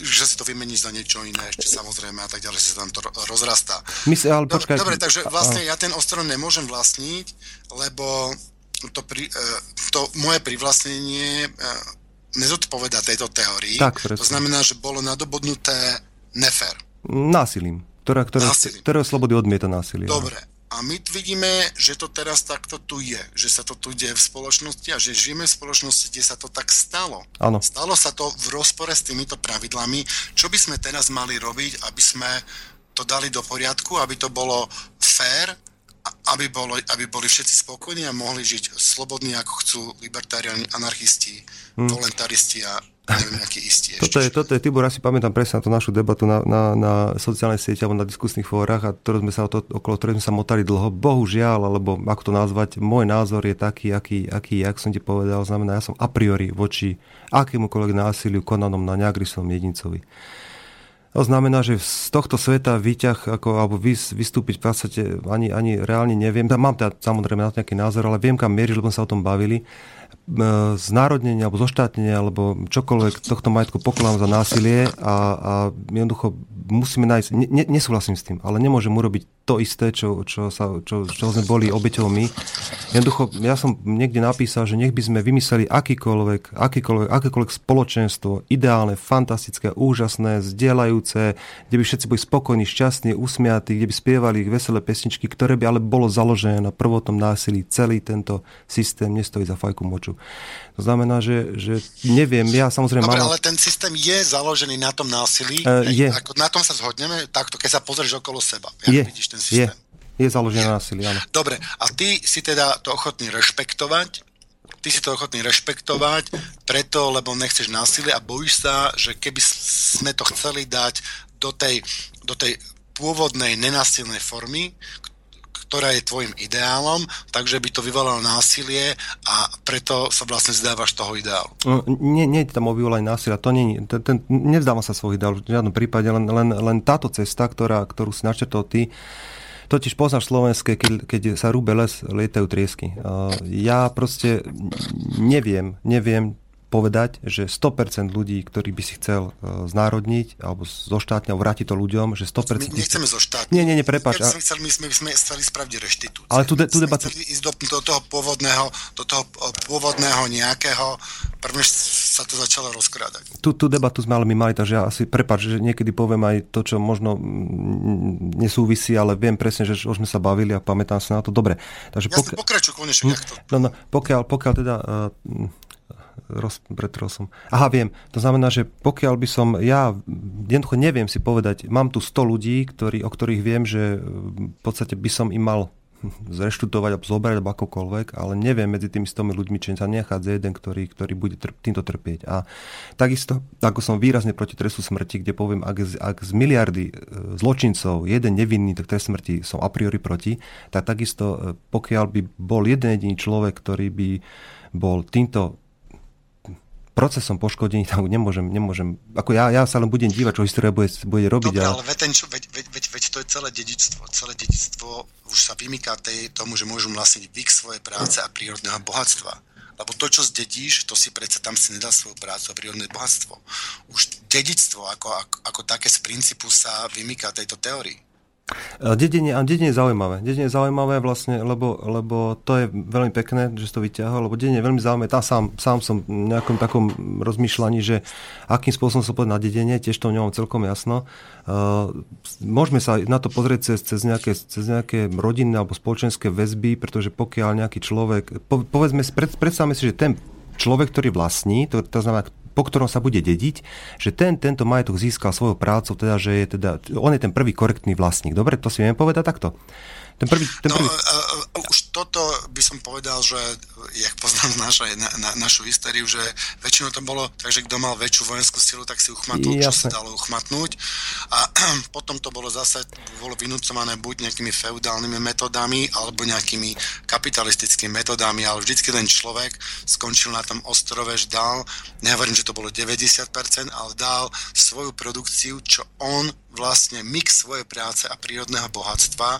že si to vymeníš za niečo iné, ešte samozrejme a tak ďalej, sa tam to rozrastá. Myslím, ale dobre, počkaj, dobre, takže vlastne a... ja ten ostrom nemôžem vlastniť, lebo to, pri, to moje privlastnenie nezodpovedá tejto teórii. Tak, to znamená, že bolo nadobudnuté nefér. Násilím, ktoré, ktoré, násilím. Ktorého slobody odmieta násilie. Dobre. A my vidíme, že to teraz takto tu je, že sa to tu deje v spoločnosti a že žijeme v spoločnosti, kde sa to tak stalo. Áno. Stalo sa to v rozpore s týmito pravidlami. Čo by sme teraz mali robiť, aby sme to dali do poriadku, aby to bolo fér, aby, bolo, aby boli všetci spokojní a mohli žiť slobodní, ako chcú libertariáni, anarchisti, hmm. voluntaristi a neviem, aký istý ešte. Toto je, toto je, Tibor, asi pamätám presne na tú našu debatu na, na, na sociálnej sieti alebo na diskusných fórach, a ktoré sme sa, to, okolo ktoré sme sa motali dlho. Bohužiaľ, alebo ako to nazvať, môj názor je taký, aký, aký jak som ti povedal, znamená, ja som a priori voči akémukoľvek násiliu konanom na neagresívnom jedincovi. To znamená, že z tohto sveta výťah, ako, alebo vys, vystúpiť v podstate ani, ani reálne neviem. Mám teda samozrejme na to nejaký názor, ale viem, kam mieriš, lebo sa o tom bavili. Znárodnenie, alebo zoštátnenie, alebo čokoľvek tohto majetku pokladám za násilie a, a jednoducho musíme nájsť, ne, nesúhlasím s tým, ale nemôžem urobiť to isté, čo, čo, sa, čo, čo sme boli obeťou my. Jednoducho, ja som niekde napísal, že nech by sme vymysleli akýkoľvek, akýkoľvek, akýkoľvek spoločenstvo, ideálne, fantastické, úžasné, zdieľajúce, kde by všetci boli spokojní, šťastní, usmiatí, kde by spievali ich veselé pesničky, ktoré by ale bolo založené na prvotnom násilí. Celý tento systém nestojí za fajku moču. To znamená, že, že neviem, ja samozrejme... Dobre, mám... ale ten systém je založený na tom násilí. Uh, je. Ako, na tom sa zhodneme, takto, keď sa pozrieš okolo seba. Jak je, vidíš ten systém? Je, je založený na násilí, áno. Dobre, a ty si teda to ochotný rešpektovať, ty si to ochotný rešpektovať preto, lebo nechceš násilie a bojíš sa, že keby sme to chceli dať do tej, do tej pôvodnej nenásilnej formy, ktorá je tvojim ideálom, takže by to vyvolalo násilie a preto sa vlastne zdávaš toho ideálu. No, nie, nie je tam o vyvolanie násilia. To nie, ten, ten, nevzdávam sa svojho ideálu v žiadnom prípade, len, len, len táto cesta, ktorá, ktorú si načrtol ty, totiž poznáš slovenské, keď, keď sa rúbe les, lietajú triesky. Uh, ja proste neviem, neviem povedať, že sto percent ľudí, ktorí by si chcel uh, znárodniť alebo zoštátne, alebo vrátiť to ľuďom, že sto percent... My nechceme zoštátniť. Nie, nie, nie, prepáč. My, a... my, my sme chceli spraviť reštitúciu. Ale tu, tu my debatu... chceli ísť do, do toho pôvodného, do toho pôvodného nejakého, prvne sa to začalo rozkrádať. Tú, tú debatu sme ale my mali, takže ja asi, prepáč, že niekedy poviem aj to, čo možno nesúvisí, ale viem presne, že už sme sa bavili a pamätám sa na to. Dobre. Takže ja pokia... pokračuj konečne, jak to... No, no, pokiaľ, pokiaľ teda... Uh, rozpretrel som. Aha, viem. To znamená, že pokiaľ by som, ja jednoducho neviem si povedať, mám tu sto ľudí, ktorí, o ktorých viem, že v podstate by som im mal zreštudovať alebo zobrať alebo akokoľvek, ale neviem medzi tými sto ľuďmi, či sa nenachádza jeden, ktorý, ktorý bude trp, týmto trpieť. A takisto, ako som výrazne proti trestu smrti, kde poviem, ak z, ak z miliardy zločincov jeden nevinný, tak trest smrti som a priori proti, tak takisto, pokiaľ by bol jeden jediný človek, ktorý by bol týmto procesom poškodení, tak nemôžem, nemôžem. Ako ja, ja sa len budem dívať, čo história bude, bude robiť. Dobre, ale, ale veď, veď, veď, veď to je celé dedičstvo. Celé dedičstvo už sa vymýka tej, tomu, že môžu vlastniť výk svojej práce a prírodného bohatstva. Lebo to, čo zdedíš, to si predsa tam si nedá svoju prácu a prírodné bohatstvo. Už dedičstvo ako, ako, ako také z princípu sa vymýka tejto teórii. Dedenie, dedenie je zaujímavé. Dedenie je zaujímavé vlastne, lebo, lebo to je veľmi pekné, že si to vyťahol, lebo dedenie je veľmi zaujímavé. Tá sám, sám som v nejakom takom rozmýšľaní, že akým spôsobom sa povedať na dedenie, tiež to nemám celkom jasno. Uh, môžeme sa na to pozrieť cez, cez, nejaké, cez nejaké rodinné alebo spoločenské väzby, pretože pokiaľ nejaký človek, po, povedzme, pred, predstavme si, že ten človek, ktorý vlastní, to, to znamená, po ktorom sa bude dediť, že ten, tento majetok získal svojou prácou, teda, že je teda, on je ten prvý korektný vlastník. Dobre, to si vieme povedať takto. Ten prvý, ten prvý... No, uh, uh, už toto by som povedal, že jak poznám naša, na, na, našu histériu, že väčšinou to bolo, takže kto mal väčšiu vojenskú silu, tak si uchmatnul, čo sa dalo uchmatnúť. A potom to bolo zase bolo vynúcované buď nejakými feudálnymi metodami, alebo nejakými kapitalistickými metodami, ale vždycky ten človek skončil na tom ostrove, že dal, nehovorím, že to bolo deväťdesiat percent, ale dal svoju produkciu, čo on vlastne mix svojej práce a prírodného bohatstva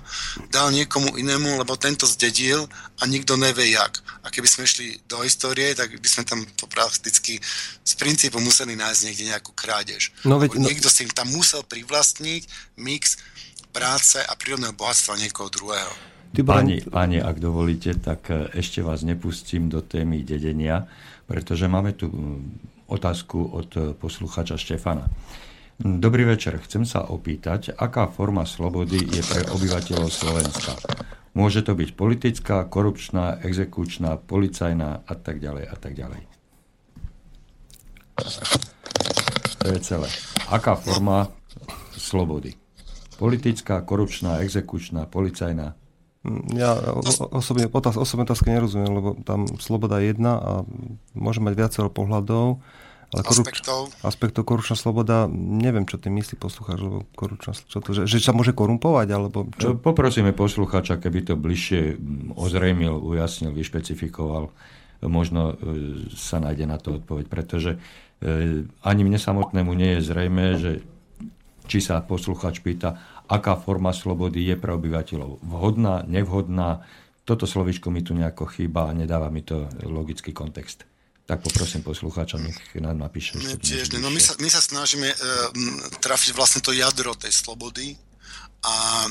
dal niekomu inému, lebo tento zdedil a nikto nevie jak. A keby sme šli do histórie, tak by sme tam to prakticky z princípu museli nájsť niekde nejakú krádež. No, veď, no... Niekto si tam musel privlastniť mix práce a prírodného bohatstva niekoho druhého. Páni, páni, ak dovolíte, tak ešte vás nepustím do témy dedenia, pretože máme tu otázku od posluchača Štefana. Dobrý večer, chcem sa opýtať, aká forma slobody je pre obyvateľov Slovenska. Môže to byť politická, korupčná, exekučná, policajná a tak ďalej a tak ďalej. To je celé. Aká forma slobody? Politická, korupčná, exekučná, policajná. Ja osobne otázky nerozumiem, lebo tam sloboda je jedna a môže mať viacero pohľadov. Ale koruč, aspektov. Aspektov korupčná sloboda, neviem, čo ty myslí poslucháč, lebo korupčná, čo to, že, že sa môže korumpovať, alebo čo? Poprosíme poslucháča, keby to bližšie ozrejmil, ujasnil, vyšpecifikoval, možno sa nájde na to odpoveď, pretože ani mne samotnému nie je zrejmé, že či sa poslucháč pýta, aká forma slobody je pre obyvateľov. Vhodná, nevhodná, toto slovíčko mi tu nejako chýba a nedáva mi to logický kontext. Tak poprosím poslucháča, nech nám napíše. No my, sa, my sa snažíme e, trafiť vlastne to jadro tej slobody a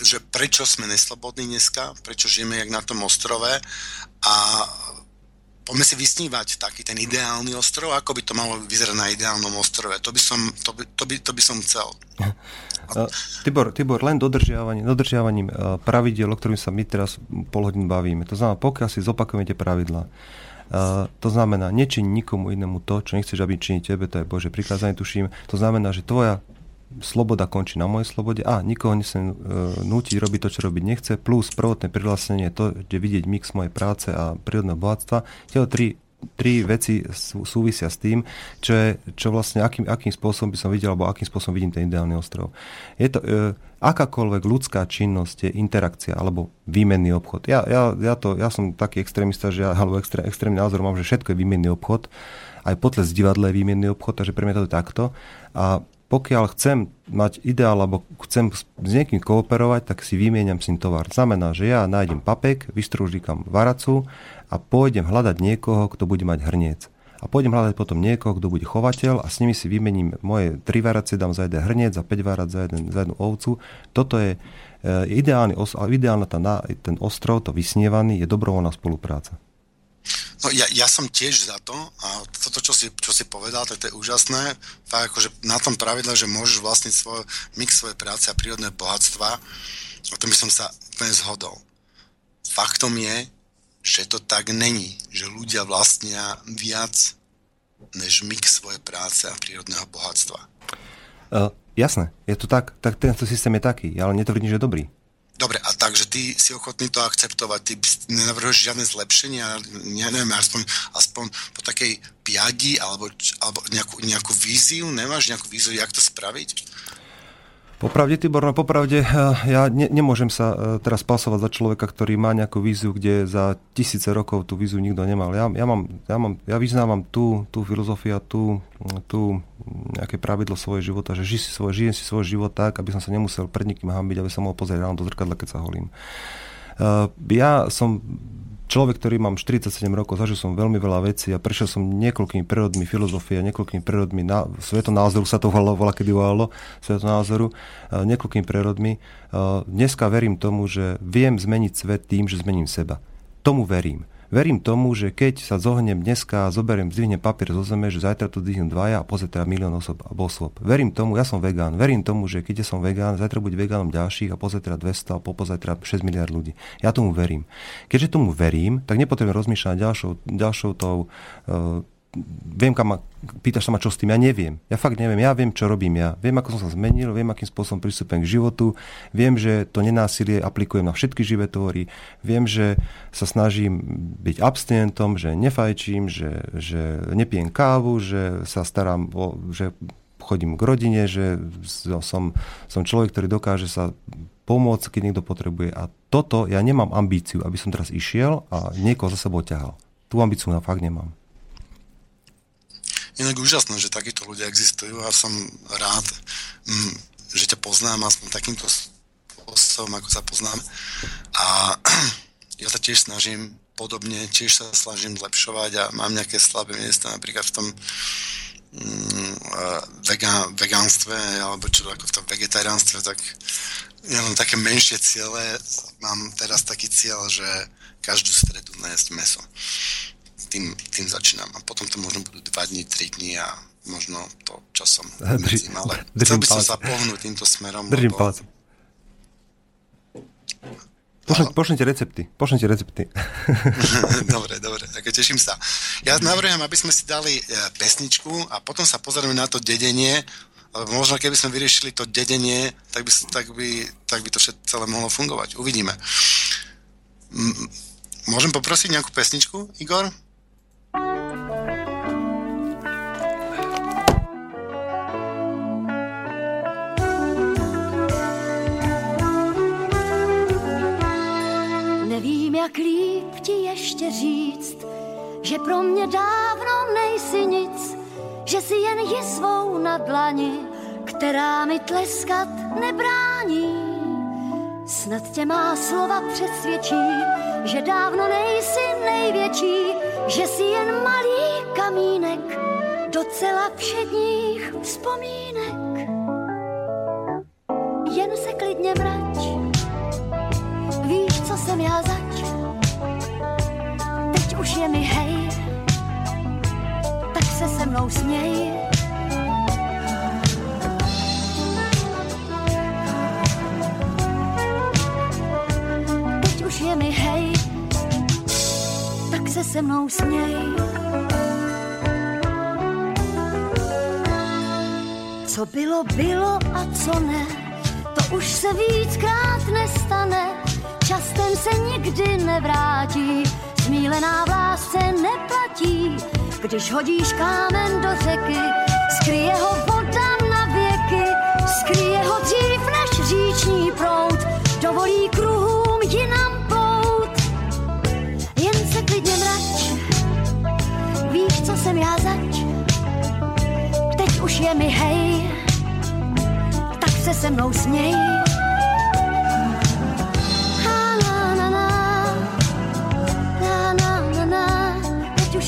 že prečo sme neslobodní dneska, prečo žijeme jak na tom ostrove a poďme si vysnívať taký ten ideálny ostrov, ako by to malo vyzerať na ideálnom ostrove. To by som, to by, to by, to by som chcel. Uh, Tibor, Tibor, len dodržiavaním, dodržiavaním pravidiel, o ktorým sa my teraz pol hodín bavíme. To znamená, pokiaľ si zopakujeme tie pravidlá, Uh, to znamená, nečiň nikomu inému to, čo nechceš, aby činiť tebe, to je Božie prikázanie, tuším. To znamená, že tvoja sloboda končí na mojej slobode a nikoho nesmiem uh, nútiť robiť to, čo robiť nechce, plus prvotné privlastnenie, to, kde vidieť mix mojej práce a prírodného bohatstva. Tieto tri tri veci sú, súvisia s tým, čo, je, čo vlastne, akým, akým spôsobom by som videl, alebo akým spôsobom vidím ten ideálny ostrov. Je to, e, akákoľvek ľudská činnosť je interakcia, alebo výmenný obchod. Ja, ja, ja, to, ja som taký extrémista, že ja, alebo extrém, extrémny názor mám, že všetko je výmenný obchod. Aj potles divadla je výmenný obchod, takže pre mňa to je takto. A pokiaľ chcem mať ideál, alebo chcem s niekým kooperovať, tak si vymieňam s ním tovar. Znamená, že ja nájdem papek, vystrúžikam varacu a pôjdem hľadať niekoho, kto bude mať hrniec. A pôjdem hľadať potom niekoho, kto bude chovateľ a s nimi si vymením moje tri varacie, dám za jeden hrniec, za päť varac, za, jeden, za jednu ovcu. Toto je e, ideálny, ideálna tá, ten ostrov, to vysnievaný, je dobrovoľná spolupráca. No, ja, ja som tiež za to a toto, čo si, čo si povedal, tak to je úžasné. Tak akože na tom pravidle, že môžeš vlastniť svoj mix svojej práce a prírodné bohatstva, o tom by som sa úplne zhodol. Faktom je, že to tak není, že ľudia vlastnia viac než mix svojej práce a prírodného bohatstva. Uh, jasné, je to tak. Tak tento systém je taký, ale netvrdím, že je dobrý. Dobre, a takže ty si ochotný to akceptovať, ty nenavrhuješ žiadne zlepšenie, ja neviem, aspoň, aspoň po takej piadi, alebo, alebo nejakú, nejakú víziu, nemáš nejakú víziu, jak to spraviť? Popravde, Tibor, no popravde, ja ne, nemôžem sa teraz pasovať za človeka, ktorý má nejakú víziu, kde za tisíce rokov tú víziu nikto nemal. Ja, ja, mám, ja, mám, ja vyznávam tú, tú filozofiu, tú, tú nejaké pravidlo svojho života, že ži si svoj, žijem si svoj život tak, aby som sa nemusel pred nikým hambiť, aby som mohol pozrieť ráno do zrkadla, keď sa holím. Ja som človek, ktorý mám štyridsaťsedem rokov, zažil som veľmi veľa vecí a prešiel som niekoľkými prírodmi filozofie, niekoľkými prírodmi na, svetonázoru, sa to volalo, volá kedy volalo, svetonázoru, niekoľkými prírodmi. Dneska verím tomu, že viem zmeniť svet tým, že zmením seba. Tomu verím. Verím tomu, že keď sa zohnem dneska, zoberiem, zdvihnem papier zo zeme, že zajtra tu zdvihnem dvaja a pozajtra milión osob alebo osôb. Verím tomu, ja som vegán, verím tomu, že keď som vegán, zajtra bude vegánom ďalších a pozajtra dvesto a popozajtra šesť miliard ľudí. Ja tomu verím. Keďže tomu verím, tak nepotrebujem rozmýšľať ďalšou, ďalšou tou... Uh, viem, kam ma, pýtaš sa ma, čo s tým, ja neviem. Ja fakt neviem, ja viem, čo robím ja. Viem, ako som sa zmenil, viem, akým spôsobom pristupujem k životu, viem, že to nenásilie aplikujem na všetky živé tvory, viem, že sa snažím byť abstinentom, že nefajčím, že, že nepijem kávu, že sa starám o... Že chodím k rodine, že som, som človek, ktorý dokáže sa pomôcť, keď niekto potrebuje. A toto, ja nemám ambíciu, aby som teraz išiel a niekoho za sebou ťahal. Tú ambíciu na fakt nemám. Inak úžasné, že takíto ľudia existujú a som rád, že ťa poznám aspoň takýmto spôsobom, ako sa poznám. A ja sa tiež snažím podobne, tiež sa snažím zlepšovať a mám nejaké slabé miesta, napríklad v tom vegán, vegánstve alebo čo ako v tom vegetariánstve, tak ja mám také menšie ciele. Mám teraz taký cieľ, že každú stredu nejesť mäso. Tým, tým začínam. A potom to možno budú dva dní, tri dní a možno to časom medzím, ale chcel by som sa pohnúť týmto smerom. Držím lebo... palec. Pošlite, pošlite recepty. Pošlite recepty. Dobre, dobre. Tak teším sa. Ja navrhujem, aby sme si dali pesničku a potom sa pozrieme na to dedenie. Možno keby sme vyriešili to dedenie, tak by, tak by, tak by to všetko celé mohlo fungovať. Uvidíme. Môžem poprosiť nejakú pesničku, Igor? Jak líp ti ještě říct, že pro mě dávno nejsi nic, že si jen jizvou na dlani, která mi tleskat nebrání. Snad tě má slova přesvědčí, že dávno nejsi největší, že si jen malý kamínek docela všedních vzpomínek. Jen se klidně vrať, víš, co jsem já zač. Už je mi hej, tak se se mnou směj. Teď už je mi hej, tak se se mnou směj. Co bylo, bylo a co ne, to už se víckrát nestane. Čas ten se nikdy nevrátí. Zmílená v lásce neplatí, když hodíš kámen do řeky, skryje ho voda na věky, skryje ho dřív než říční proud, dovolí kruhům jinam pout. Jen se klidně mrač, víš, co jsem já zač, teď už je mi hej, tak se se mnou směj.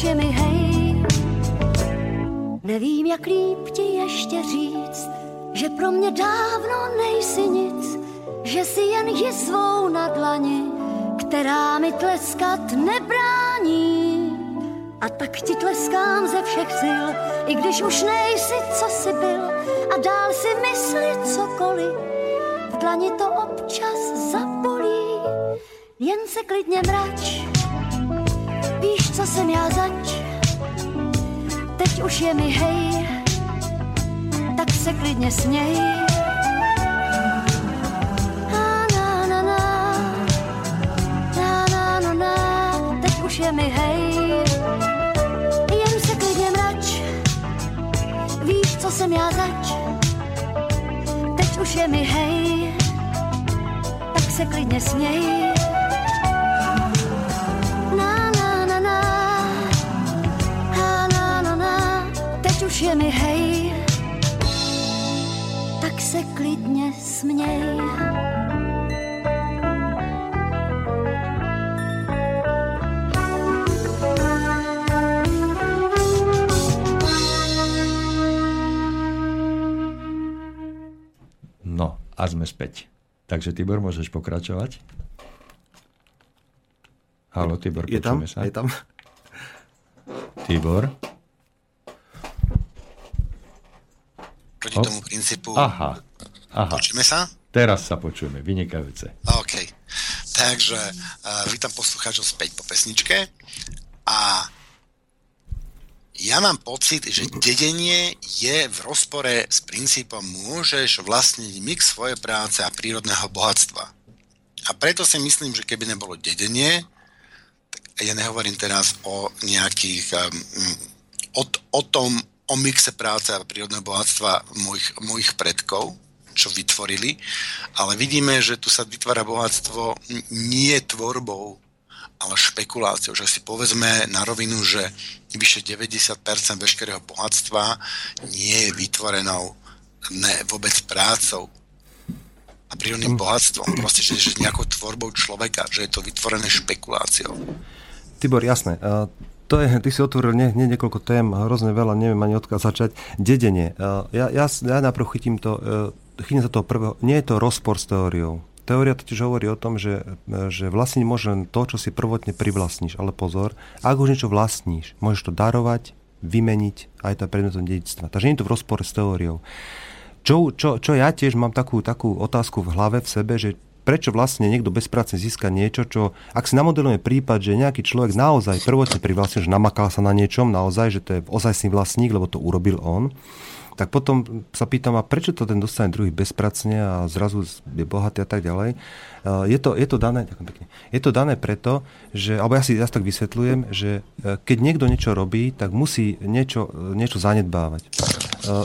Je mi hej. Nevím, jak líp ti ještě říct, že pro mě dávno nejsi nic, že jsi jen jizvou na dlani, která mi tleskat nebrání. A tak ti tleskám ze všech sil, i když už nejsi, co jsi byl, a dál si mysli cokoliv, v dlani to občas zabolí. Jen se klidně mrač, víš, co jsem já zač, teď už je mi hej, tak se klidně směj. Na na na na, na na na na, teď už je mi hej, jen se klidně mrač, víš, co jsem já zač, teď už je mi hej, tak se klidně směj. Už je mi hej, tak se klidně směj. No, a sme späť. Takže Tibor, môžeš pokračovať? Haló, Tibor, počujeme sa? Je tam, je tam. Tibor? Proti Ops. tomu princípu... Aha, aha. Počujeme sa? Teraz sa počujeme, vynikajúce. OK. Takže uh, vítam poslucháčov späť po pesničke. A ja mám pocit, že dedenie je v rozpore s princípom môžeš vlastniť mix svojej práce a prírodného bohatstva. A preto si myslím, že keby nebolo dedenie, tak ja nehovorím teraz o nejakých... Um, o, o tom... o mixe práce a prírodného bohatstva mojich, mojich predkov, čo vytvorili, ale vidíme, že tu sa vytvára bohatstvo nie tvorbou, ale špekuláciou. Že si povedzme na rovinu, že vyše deväťdesiat percent veškerého bohatstva nie je vytvorenou ne, vôbec prácou a prírodným bohatstvom. Proste, že, že nejakou tvorbou človeka, že je to vytvorené špekuláciou. Tibor, jasné. Uh... To je, ty si otvoril nie, nie niekoľko tém, hrozne veľa, neviem ani odkiaľ začať. Dedenie. Ja, ja, ja najprv chytím to, chytím sa toho prvého. Nie je to rozpor s teóriou. Teória totiž hovorí o tom, že, že vlastniť môže len to, čo si prvotne privlastníš. Ale pozor, ak už niečo vlastníš, môžeš to darovať, vymeniť aj to predmetom dedičstva. Takže nie je to v rozpore s teóriou. Čo, čo, čo ja tiež mám takú, takú otázku v hlave, v sebe, že prečo vlastne niekto bezpracne získa niečo, čo, ak si namodelujeme prípad, že nejaký človek naozaj prvotne privlastnil, že namakal sa na niečom, naozaj, že to je ozajstný vlastník, lebo to urobil on, tak potom sa pýtam, a prečo to ten dostane druhý bezpracne a zrazu je bohatý a tak ďalej. Je to, je to dané, ďakujem pekne, je to dané preto, že, alebo ja si ja tak vysvetľujem, že keď niekto niečo robí, tak musí niečo, niečo zanedbávať. Uh,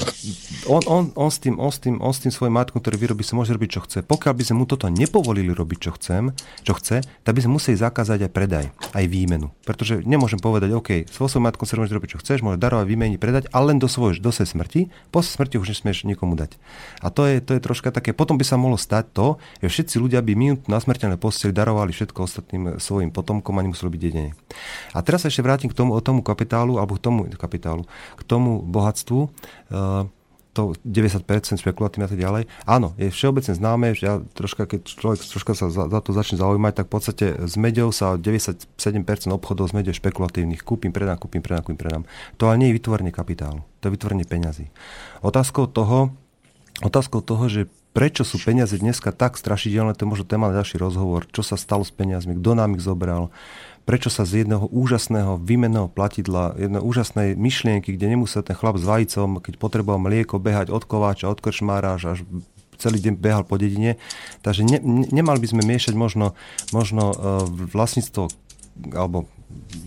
on, on, on, s tým, on, s tým, on s tým svojím majetkom, ktorý vyrobí, si môže robiť, čo chce. Pokiaľ by sme mu toto nepovolili robiť, čo, chcem, čo chce, tak by sme museli zakázať aj predaj, aj výmenu. Pretože nemôžem povedať, OK, s svojím majetkom si môžeš robiť, čo chceš, môžeš darovať, vymeniť, predať, ale len do svojej do svojej smrti. Po smrti už nesmieš nikomu dať. A to je, to je troška také, potom by sa mohlo stať to, že všetci ľudia by minútu na smrteľné posteli darovali všetko ostatným svojim potomkom a nemuseli byť dedenie. A teraz sa ešte vrátim k tomu, tomu kapitálu, alebo k tomu kapitálu, k tomu bohatstvu. Uh, to deväťdesiat percent špekulatívne a tak ďalej. Áno, je všeobecne známe, že ja troška, keď človek troška sa za, za to začne zaujímať, tak v podstate s meďou sa deväťdesiatsedem percent obchodov s meďou špekulatívnych. Kúpim, predám, kúpim, predám, kúpim, predám. To ale nie je vytvorenie kapitálu. To je vytvorenie peňazí. Otázkou toho, otázkou toho, že prečo sú peniaze dneska tak strašidelné, to je možno téma na ďalší rozhovor. Čo sa stalo s peniazmi? Kto nám ich zobral? Prečo sa z jedného úžasného výmenného platidla, jednej úžasnej myšlienky, kde nemusel ten chlap s vajcom, keď potreboval mlieko, behať od kováča, od krčmára, až celý deň behal po dedine. Takže ne, ne, nemali by sme miešať možno, možno vlastníctvo alebo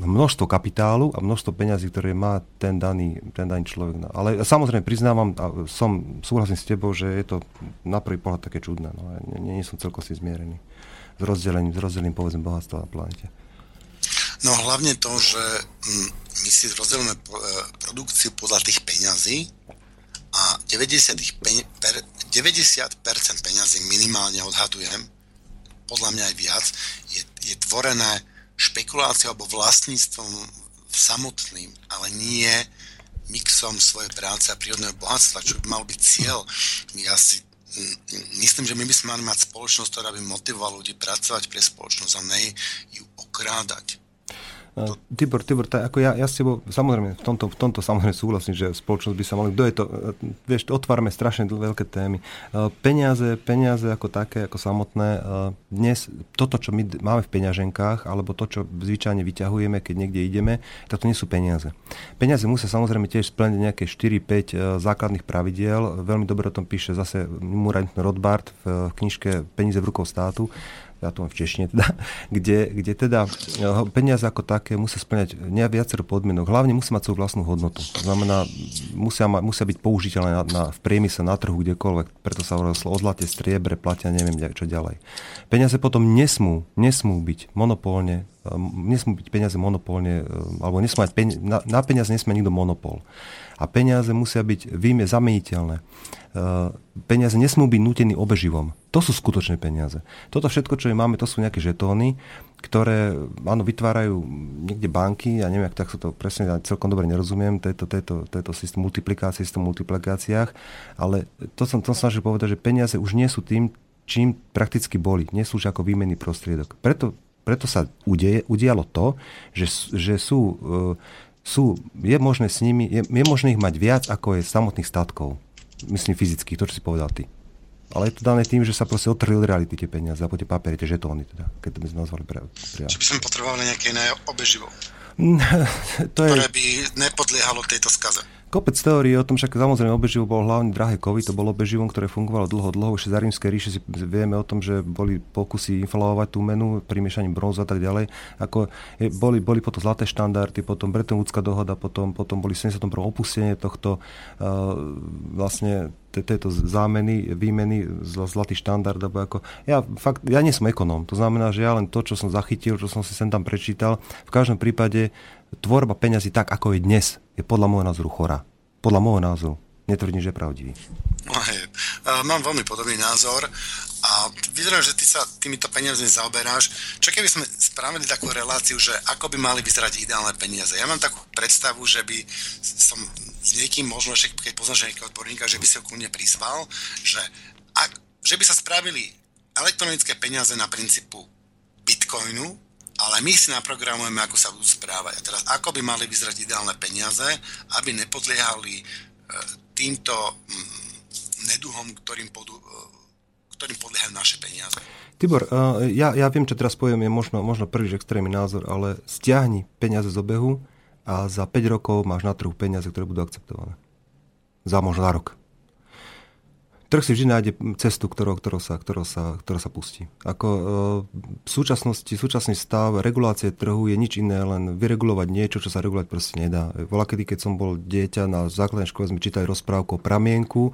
množstvo kapitálu a množstvo peňazí, ktoré má ten daný, ten daný človek. Ale samozrejme priznávam a som, súhlasím s tebou, že je to na prvý pohľad také čudné. No, ja nie, nie som celkom si zmierený s rozdelením, s rozdelením povedzme bohatstva na planete. No hlavne to, že my si rozdelíme produkciu podľa tých peňazí a deväťdesiat percent peňazí minimálne odhadujem, podľa mňa aj viac, je, je tvorené špekuláciou alebo vlastníctvom samotným, ale nie mixom svojej práce a prírodného bohatstva, čo by mal byť cieľ. Ja si myslím, že my by sme mali mať spoločnosť, ktorá by motivovala ľudí pracovať pre spoločnosť a ne ju okrádať. Uh, Tibor, Tibor, tá, ako ja, ja s tebou samozrejme v tomto, v tomto samozrejme súhlasím, že spoločnosť by sa mali, kto je to, vieš, otvárme strašne veľké témy. Uh, peniaze, peniaze ako také, ako samotné, uh, dnes toto, čo my máme v peňaženkách, alebo to, čo zvyčajne vyťahujeme, keď niekde ideme, tak to nie sú peniaze. Peniaze musia samozrejme tiež splniť nejaké štyri päť uh, základných pravidiel. Veľmi dobre o tom píše zase Murray Rothbard v, v knižke Peníze v rukou státu, ja to mám v češtine teda, kde, kde teda peniaze ako také musia spĺňať viacero podmienok. Hlavne musí mať svoju vlastnú hodnotu. To znamená, musia, ma, musia byť použiteľné na, na, v priemysle, na trhu, kdekoľvek. Preto sa hovorilo o zlate, striebre, platia, neviem čo ďalej. Peniaze potom nesmú, nesmú byť monopolne, nesmú byť peniaze monopolne, alebo nesmú mať peniaze, na, na peniaze nesmie nikto monopol. A peniaze musia byť výjme zameniteľné. Uh, peniaze nesmú byť nútení obeživom. To sú skutočné peniaze. Toto všetko, čo my máme, to sú nejaké žetóny, ktoré áno, vytvárajú niekde banky, ja neviem, ak tak sa to presne, ja celkom dobre nerozumiem, tejto, tejto, tejto systém multiplikácie, systém multiplikáciách, ale to som to snažil povedať, že peniaze už nie sú tým, čím prakticky boli. Nie sú už ako výmenný prostriedok. Preto, preto sa udeje, udialo to, že, že sú... Uh, Sú, je možné s nimi, je, je možné ich mať viac, ako je samotných statkov. Myslím fyzických, to, čo si povedal ty. Ale je to dané tým, že sa proste odtrhli od reality tie peniaze, alebo tie papiere, tie žetóny, teda, keď to by sme nazvali priamo. Či by sme potrebovali nejaké iné obeživo, to je... ktoré by nepodliehalo tejto skaze. Kopec teórií o tom, však samozrejme obeživo bolo hlavne drahé kovy, to bolo obeživom, ktoré fungovalo dlho, dlho. Ešte za rímskej ríše si vieme o tom, že boli pokusy inflovať tú menu pri miešaní bronzu a tak ďalej. Ako je, boli, boli potom zlaté štandardy, potom Bretton Woodská dohoda, potom, potom boli sedemdesiatom prvom opustenie tohto uh, vlastne tejto zámeny, výmeny zlatý štandard, alebo ako... Ja fakt, ja nie som ekonóm, to znamená, že ja len to, čo som zachytil, čo som si sem tam prečítal, v každom prípade tvorba peňazí tak, ako je dnes, je podľa môjho názoru chorá. Podľa môjho názoru. Netvrdím, že je pravdivý. No hej, mám veľmi podobný názor a vyzerá, že ty sa týmito peniazmi zaoberáš. Čo keby sme spravili takú reláciu, že ako by mali vyzerať ideálne peniaze? Ja mám takú predstavu, že by som s niekým možno, keď poznáš nejakého odborníka, že by si ho ku mne prizval, že, ak, že by sa spravili elektronické peniaze na princípu bitcoinu, ale my si naprogramujeme, ako sa budú správať. A teraz, ako by mali vyzerať ideálne peniaze, aby nepodliehali týmto neduhom, ktorým, podú, ktorým podliehajú naše peniaze. Tibor, ja, ja viem, čo teraz poviem, je možno, možno prvý extrémny názor, ale stiahni peniaze z obehu a za päť rokov máš na trhu peniaze, ktoré budú akceptované. Za možno za rok. Trh si vždy nájde cestu, ktorou, ktorou, sa, ktorou, sa, ktorou sa pustí. Ako e, v súčasnosti, súčasný stav regulácie trhu je nič iné, len vyregulovať niečo, čo sa regulovať proste nedá. Voľakedy, keď som bol dieťa na základnej škole, sme čítali rozprávku o Pramienku,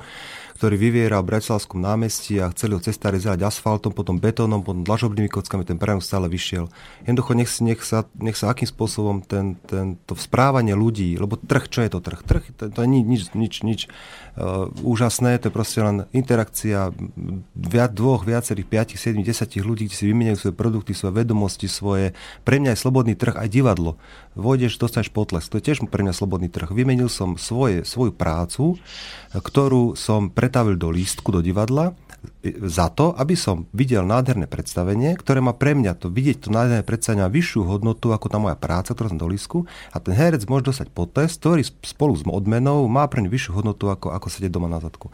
ktorý vyviera v Bratislavskom námestí a chceli ho cestári zrať asfaltom, potom betónom, potom dlažobnými kockami, ten Pramienok stále vyšiel. Jednoducho nech, nech, sa, nech sa akým spôsobom ten, ten, to správanie ľudí, lebo trh, čo je to trh? Trh to, to je nič, nič, nič uh, úžasné, to je proste len interakcia viac, dvoch, viacerých, piatich, sedmich, desiatich ľudí, kde si vymieňajú svoje produkty, svoje vedomosti, svoje... Pre mňa je slobodný trh aj divadlo. Vôjdeš, dostaneš potlesk. To je tiež pre mňa slobodný trh. Vymenil som svoje, svoju prácu, ktorú som pretavil do lístku, do divadla, za to, aby som videl nádherné predstavenie, ktoré má pre mňa to vidieť, to nádherné predstavenie má vyššiu hodnotu ako tá moja práca, ktorá som do lístku, a ten herec môže dostať potlesk, ktorý spolu s odmenou má pre mňa vyššiu hodnotu ako, ako sedieť doma na zadku.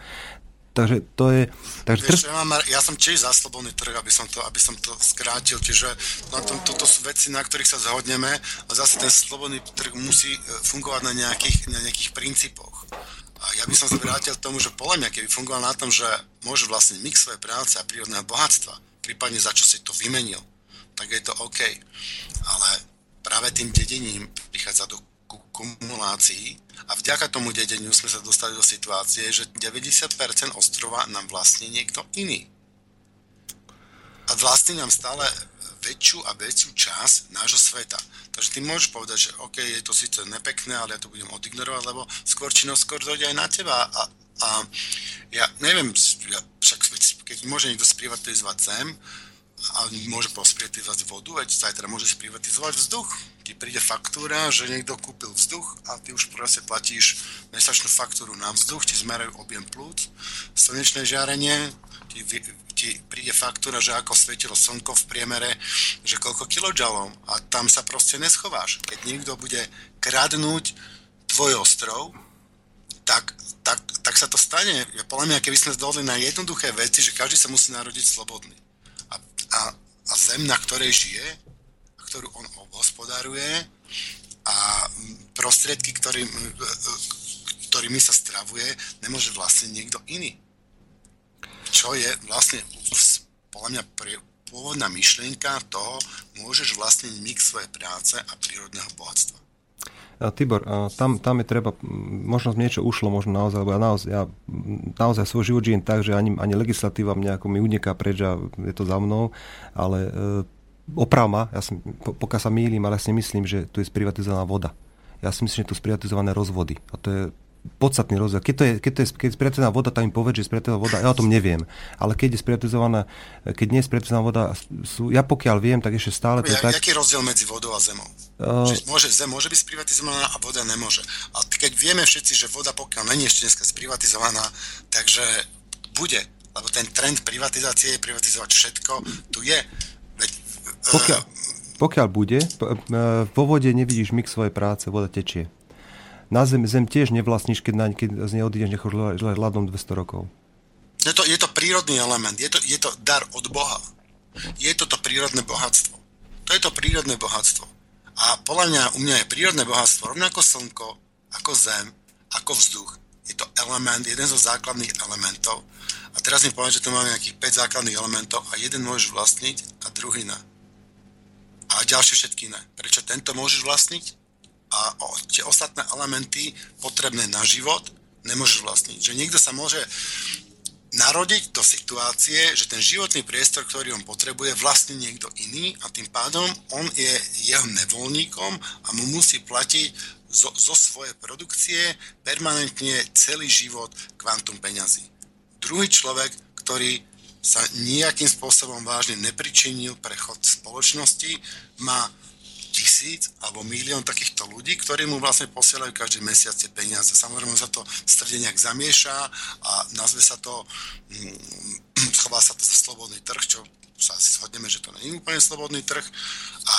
Takže to je... Takže Vieš, trh... ja, mám, ja som tiež za slobodný trh, aby som to, aby som to skrátil, čiže na tom, toto sú veci, na ktorých sa zhodneme, a zase ten slobodný trh musí fungovať na nejakých, na nejakých princípoch. A ja by som sa vrátil k tomu, že podľa mňa, keby fungoval na tom, že môže vlastne mix svoje práce a prírodného bohatstva, prípadne za čo si to vymenil, tak je to OK. Ale práve tým dedením prichádza do kumulácií a vďaka tomu dedeniu sme sa dostali do situácie, že deväťdesiat percent ostrova nám vlastní niekto iný. A vlastní nám stále väčšiu a väčšiu časť nášho sveta. Takže ty môžeš povedať, že OK, je to síce nepekné, ale ja to budem odignorovať, lebo skôr či neskôr dojde aj na teba. A, a ja neviem, ja však keď môže niekto sprivatizovať zem, a môže sprivatizovať vodu, veď zajtra môže sprivatizovať vzduch. Ti príde faktúra, že niekto kúpil vzduch a ty už proste platíš mesačnú faktúru na vzduch, ti zmerajú objem plúc, slnečné žiarenie, ti ti príde faktúra, že ako svietilo slnko v priemere, že koľko kilojoulov a tam sa proste neschováš. Keď niekto bude kradnúť tvoj ostrov, tak, tak, tak sa to stane. Ja podľa mňa, keby sme zdohodli na jednoduché veci, že každý sa musí narodiť slobodný. A, a, a zem, na ktorej žije, a ktorú on obhospodáruje a prostriedky, ktorý, ktorými sa stravuje, nemôže vlastne niekto iný. Čo je vlastne, podľa mňa, pôvodná myšlienka toho, môžeš vlastniť mix svojej práce a prírodného bohatstva. Tibor, tam, tam je treba, možno niečo ušlo, možno naozaj, lebo ja naozaj, ja naozaj svoj život žijem tak, že ani, ani legislatíva nejako mi uniká preč a je to za mnou, ale e, opravma, ja som, pokiaľ sa mýlim, ale ja si nemyslím, že tu je sprivatizovaná voda. Ja si myslím, že tu sú sprivatizované rozvody a to je podstatný rozdiel. Keď to je, keď to je keď sprivatizovaná voda, tam im povedz, že sprivatizovaná voda, ja o tom neviem. Ale keď je sprivatizovaná, keď nie je sprivatizovaná voda, sú, ja pokiaľ viem, tak ešte stále to je ja, tak... Jaký rozdiel medzi vodou a zemou? Uh... Môže, zem môže byť sprivatizovaná a voda nemôže. A keď vieme všetci, že voda pokiaľ není ešte dneska sprivatizovaná, takže bude. Lebo ten trend privatizácie je privatizovať všetko, tu je. Veď, pokiaľ, uh... pokiaľ bude, vo vode nevidíš mix svojej práce, voda tečie. Na zem, zem tiež nevlastníš, keď, na, keď z nej odídeš, nechoď ľadom dvesto rokov. Je to, je to prírodný element, je to, je to dar od Boha. Je to to prírodné bohatstvo. To je to prírodné bohatstvo. A podľa mňa, u mňa je prírodné bohatstvo rovnako slnko, ako zem, ako vzduch. Je to element, jeden zo základných elementov. A teraz mi poviem, že tu máme nejakých päť základných elementov a jeden môžeš vlastniť a druhý ne. A ďalšie všetky ne. Prečo tento môžeš vlastniť? A tie ostatné elementy potrebné na život nemôžeš vlastniť. Že niekto sa môže narodiť do situácie, že ten životný priestor, ktorý on potrebuje, vlastní niekto iný a tým pádom on je jeho nevoľníkom a mu musí platiť zo, zo svojej produkcie permanentne celý život kvantum peňazí. Druhý človek, ktorý sa nejakým spôsobom vážne nepričinil pre chod spoločnosti, má tisíc alebo milión takýchto ľudí, ktorí mu vlastne posielajú každý mesiac tie peniaze. Samozrejme sa to strede nejak zamieša a nazve sa to, schová sa to za slobodný trh, čo sa asi zhodneme, že to nie je úplne slobodný trh a,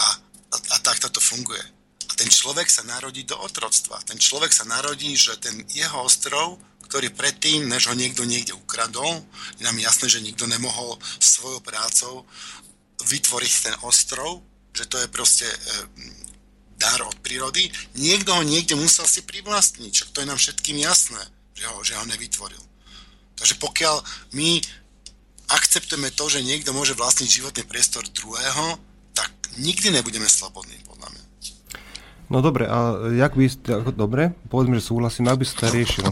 a, a takto to funguje. A ten človek sa narodí do otroctva. Ten človek sa narodí, že ten jeho ostrov, ktorý predtým, než ho niekto niekde ukradol, je nám jasné, že nikto nemohol svojou prácou vytvoriť ten ostrov, že to je proste e, dar od prírody, niekto ho niekde musel si privlastniť, čo to je nám všetkým jasné, že ho, že ho nevytvoril. Takže pokiaľ my akceptujeme to, že niekto môže vlastniť životný priestor druhého, tak nikdy nebudeme slobodní, podľa mňa. No dobre, a jak by ste, dobre, povedzme, že súhlasím, ak by ste to riešil?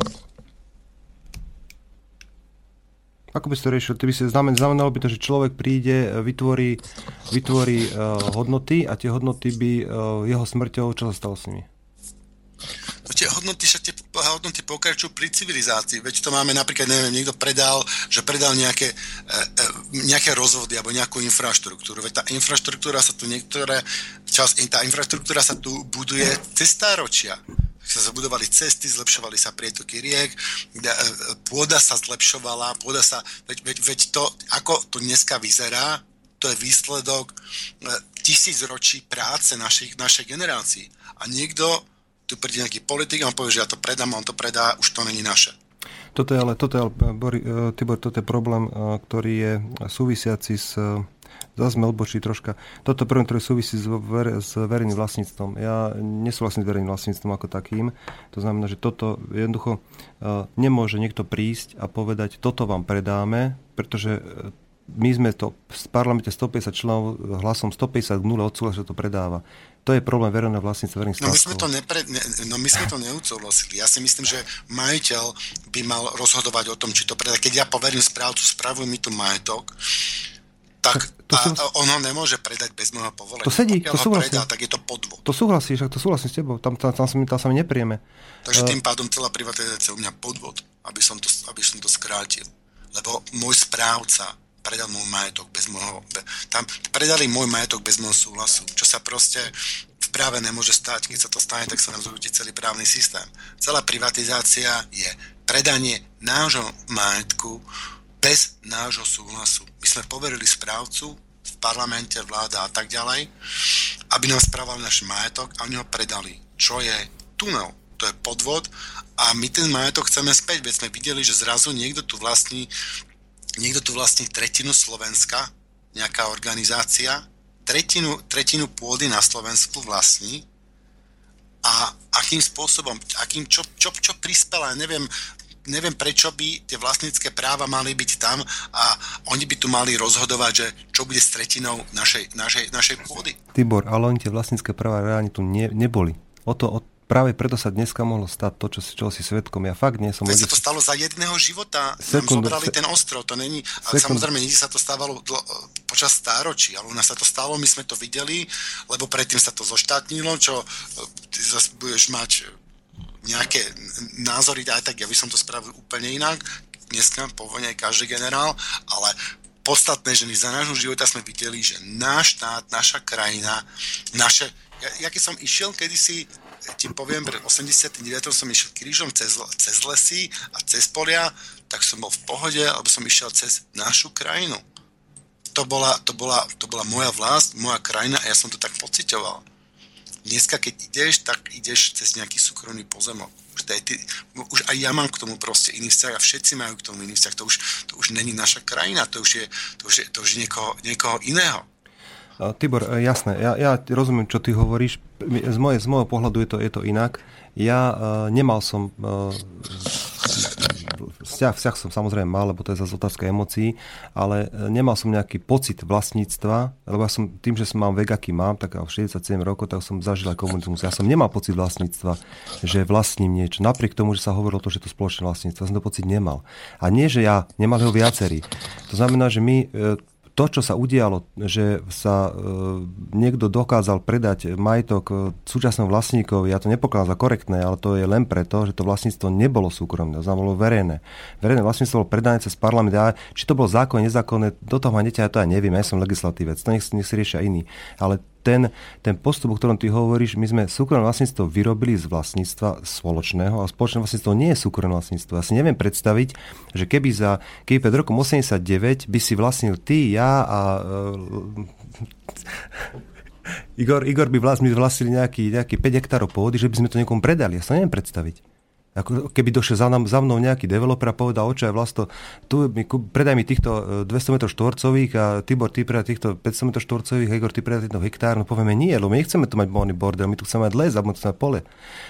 Ako by si to riešil? Ty by si znamen, znamenalo by to, že človek príde, vytvorí, vytvorí uh, hodnoty a tie hodnoty by uh, jeho smrťou, čo sa stalo s nimi? No tie hodnoty, však tie hodnoty pokračujú pri civilizácii. Veď to máme napríklad, neviem, niekto predal, že predal nejaké, e, nejaké rozvody alebo nejakú infraštruktúru. Veď tá infraštruktúra sa tu niektoré, čas, tá infraštruktúra sa tu buduje cez stáročia. Sa zabudovali cesty, zlepšovali sa prietoky riek, pôda sa zlepšovala, pôda sa, veď, veď, veď to, ako to dneska vyzerá, to je výsledok tisícročí práce našich, našej generácii. A niekto, tu príde nejaký politik a on povie, že ja to predám, on to predá, už to není naše. Toto je ale, toto je, Bori, Tibor, toto je problém, ktorý je súvisiaci s... Zase sme odbočili troška. Toto prvým, ktoré súvisí s, ver- s verejným vlastníctvom. Ja nesúhlasím s verejným vlastníctvom ako takým. To znamená, že toto jednoducho uh, nemôže niekto prísť a povedať, toto vám predáme, pretože uh, my sme to v parlamente stopäťdesiat členov hlasom stopäťdesiat k nule odsúhlasil, že to predáva. To je problém verejného vlastníctva verejných stavov. No my sme to nepre... no my sme to neodsúhlasili. Ja si myslím, že majiteľ by mal rozhodovať o tom, či to predá. Keď ja poverím správcu, spravuj mi tu majetok, tak a, som... a on ho nemôže predať bez môjho povolenia. To sedí, Pokiaľ to súhlasí. Predá, tak je to podvod. To súhlasí, však to súhlasím s tebou. Tam, tam, tam, tam, tam sa mi neprieme. Takže uh... tým pádom celá privatizácia u mňa podvod, aby som to, aby som to skrátil. Lebo môj správca predal môj majetok bez môjho... Tam predali môj majetok bez môjho súhlasu, čo sa proste v práve nemôže stať. Keď sa to stane, tak sa nám zrúti celý právny systém. Celá privatizácia je predanie nášho majetku bez nášho súhlasu. My sme poverili správcu v parlamente, vláda a tak ďalej, aby nám správali náš majetok a oni ho predali. Čo je tunel, to je podvod a my ten majetok chceme späť, veď sme videli, že zrazu niekto tu vlastní, niekto tu vlastní tretinu Slovenska, nejaká organizácia, tretinu, tretinu pôdy na Slovensku vlastní a akým spôsobom, akým, čo, čo, čo prispela, neviem, neviem, prečo by tie vlastnícke práva mali byť tam a oni by tu mali rozhodovať, že čo bude s tretinou našej, našej, našej pôdy. Tibor, ale oni tie vlastnícke práva reálne tu ne, neboli. O to, o, práve preto sa dneska mohlo stať to, čo, čoho si svedkom. Ja fakt nie som... To sa to stalo za jedného života. Sekund, nám zobrali se... ten ostrov. To není... Sekund. Samozrejme, nikdy sa to stávalo dlo, počas stáročí, ale u nás sa to stalo, my sme to videli, lebo predtým sa to zoštátnilo, čo ty zase budeš mať... nejaké názory, aj tak ja by som to spravil úplne inak, dneska povoľne každý generál, ale podstatné, že my za nášho života sme videli, že náš štát, naša krajina, naše... Ja, ja keď som išiel kedysi, ti poviem, pred osemdesiatym deviatym som išiel krížom cez, cez lesy a cez polia, tak som bol v pohode, alebo som išiel cez našu krajinu. To bola, to bola, to bola moja vlast, moja krajina a ja som to tak pociťoval. Dneska, keď ideš, tak ideš cez nejaký súkromný pozemok. Už, ty, už aj ja mám k tomu proste iný vzťah a všetci majú k tomu iný vzťah. To už, to už není naša krajina, to už je, to už je, to už je niekoho, niekoho iného. Tibor, jasné, ja, ja rozumiem, čo ty hovoríš. Z, moje, z môjho pohľadu je to, je to inak. Ja uh, nemal som... Uh, Vzťah, vzťah som samozrejme mal, lebo to je zase otázka emócií, ale nemal som nejaký pocit vlastníctva, lebo ja som tým, že som mám vek, aký mám, tak šesťdesiatsedem rokov, tak som zažil aj komunizmus. Ja som nemal pocit vlastníctva, že vlastním niečo. Napriek tomu, že sa hovorilo to, že to spoločné vlastníctvo, ja som to pocit nemal. A nie, že ja, nemal ho viacerí. To znamená, že my... To, čo sa udialo, že sa e, niekto dokázal predať majetok súčasnom vlastníkovi, ja to nepokladám za korektné, ale to je len preto, že to vlastníctvo nebolo súkromné, to bolo verejné. Verejné vlastníctvo bolo predané cez parlament. A či to bolo zákonné, nezákonné, do toho ma neťa, ja to aj neviem, ja som legislatívec, to nech, nech si riešia iní. Ale ten, ten postup, o ktorom ty hovoríš, my sme súkromné vlastníctvo vyrobili z vlastníctva spoločného a spoločné vlastníctvo nie je súkromné vlastníctvo. Ja si neviem predstaviť, že keby za keby pred rokom osemdesiatdeväť by si vlastnil ty, ja a uh, Igor, Igor by vlast, my vlastnili nejaký, nejaký päť hektárov pôdy, že by sme to niekomu predali. Ja sa neviem predstaviť. Ako keby došiel za, nám, za mnou nejaký developer a povedal, oče, Vlasto, tu mi, predaj mi týchto dvesto metrov štvorcových a Tibor, ty predaj týchto päťsto metrov štvorcových, Igor, ty predaj týchto hektár, no povieme nie, lebo my nechceme tu mať morný bordel, my tu chceme mať les a my tu chceme mať pole.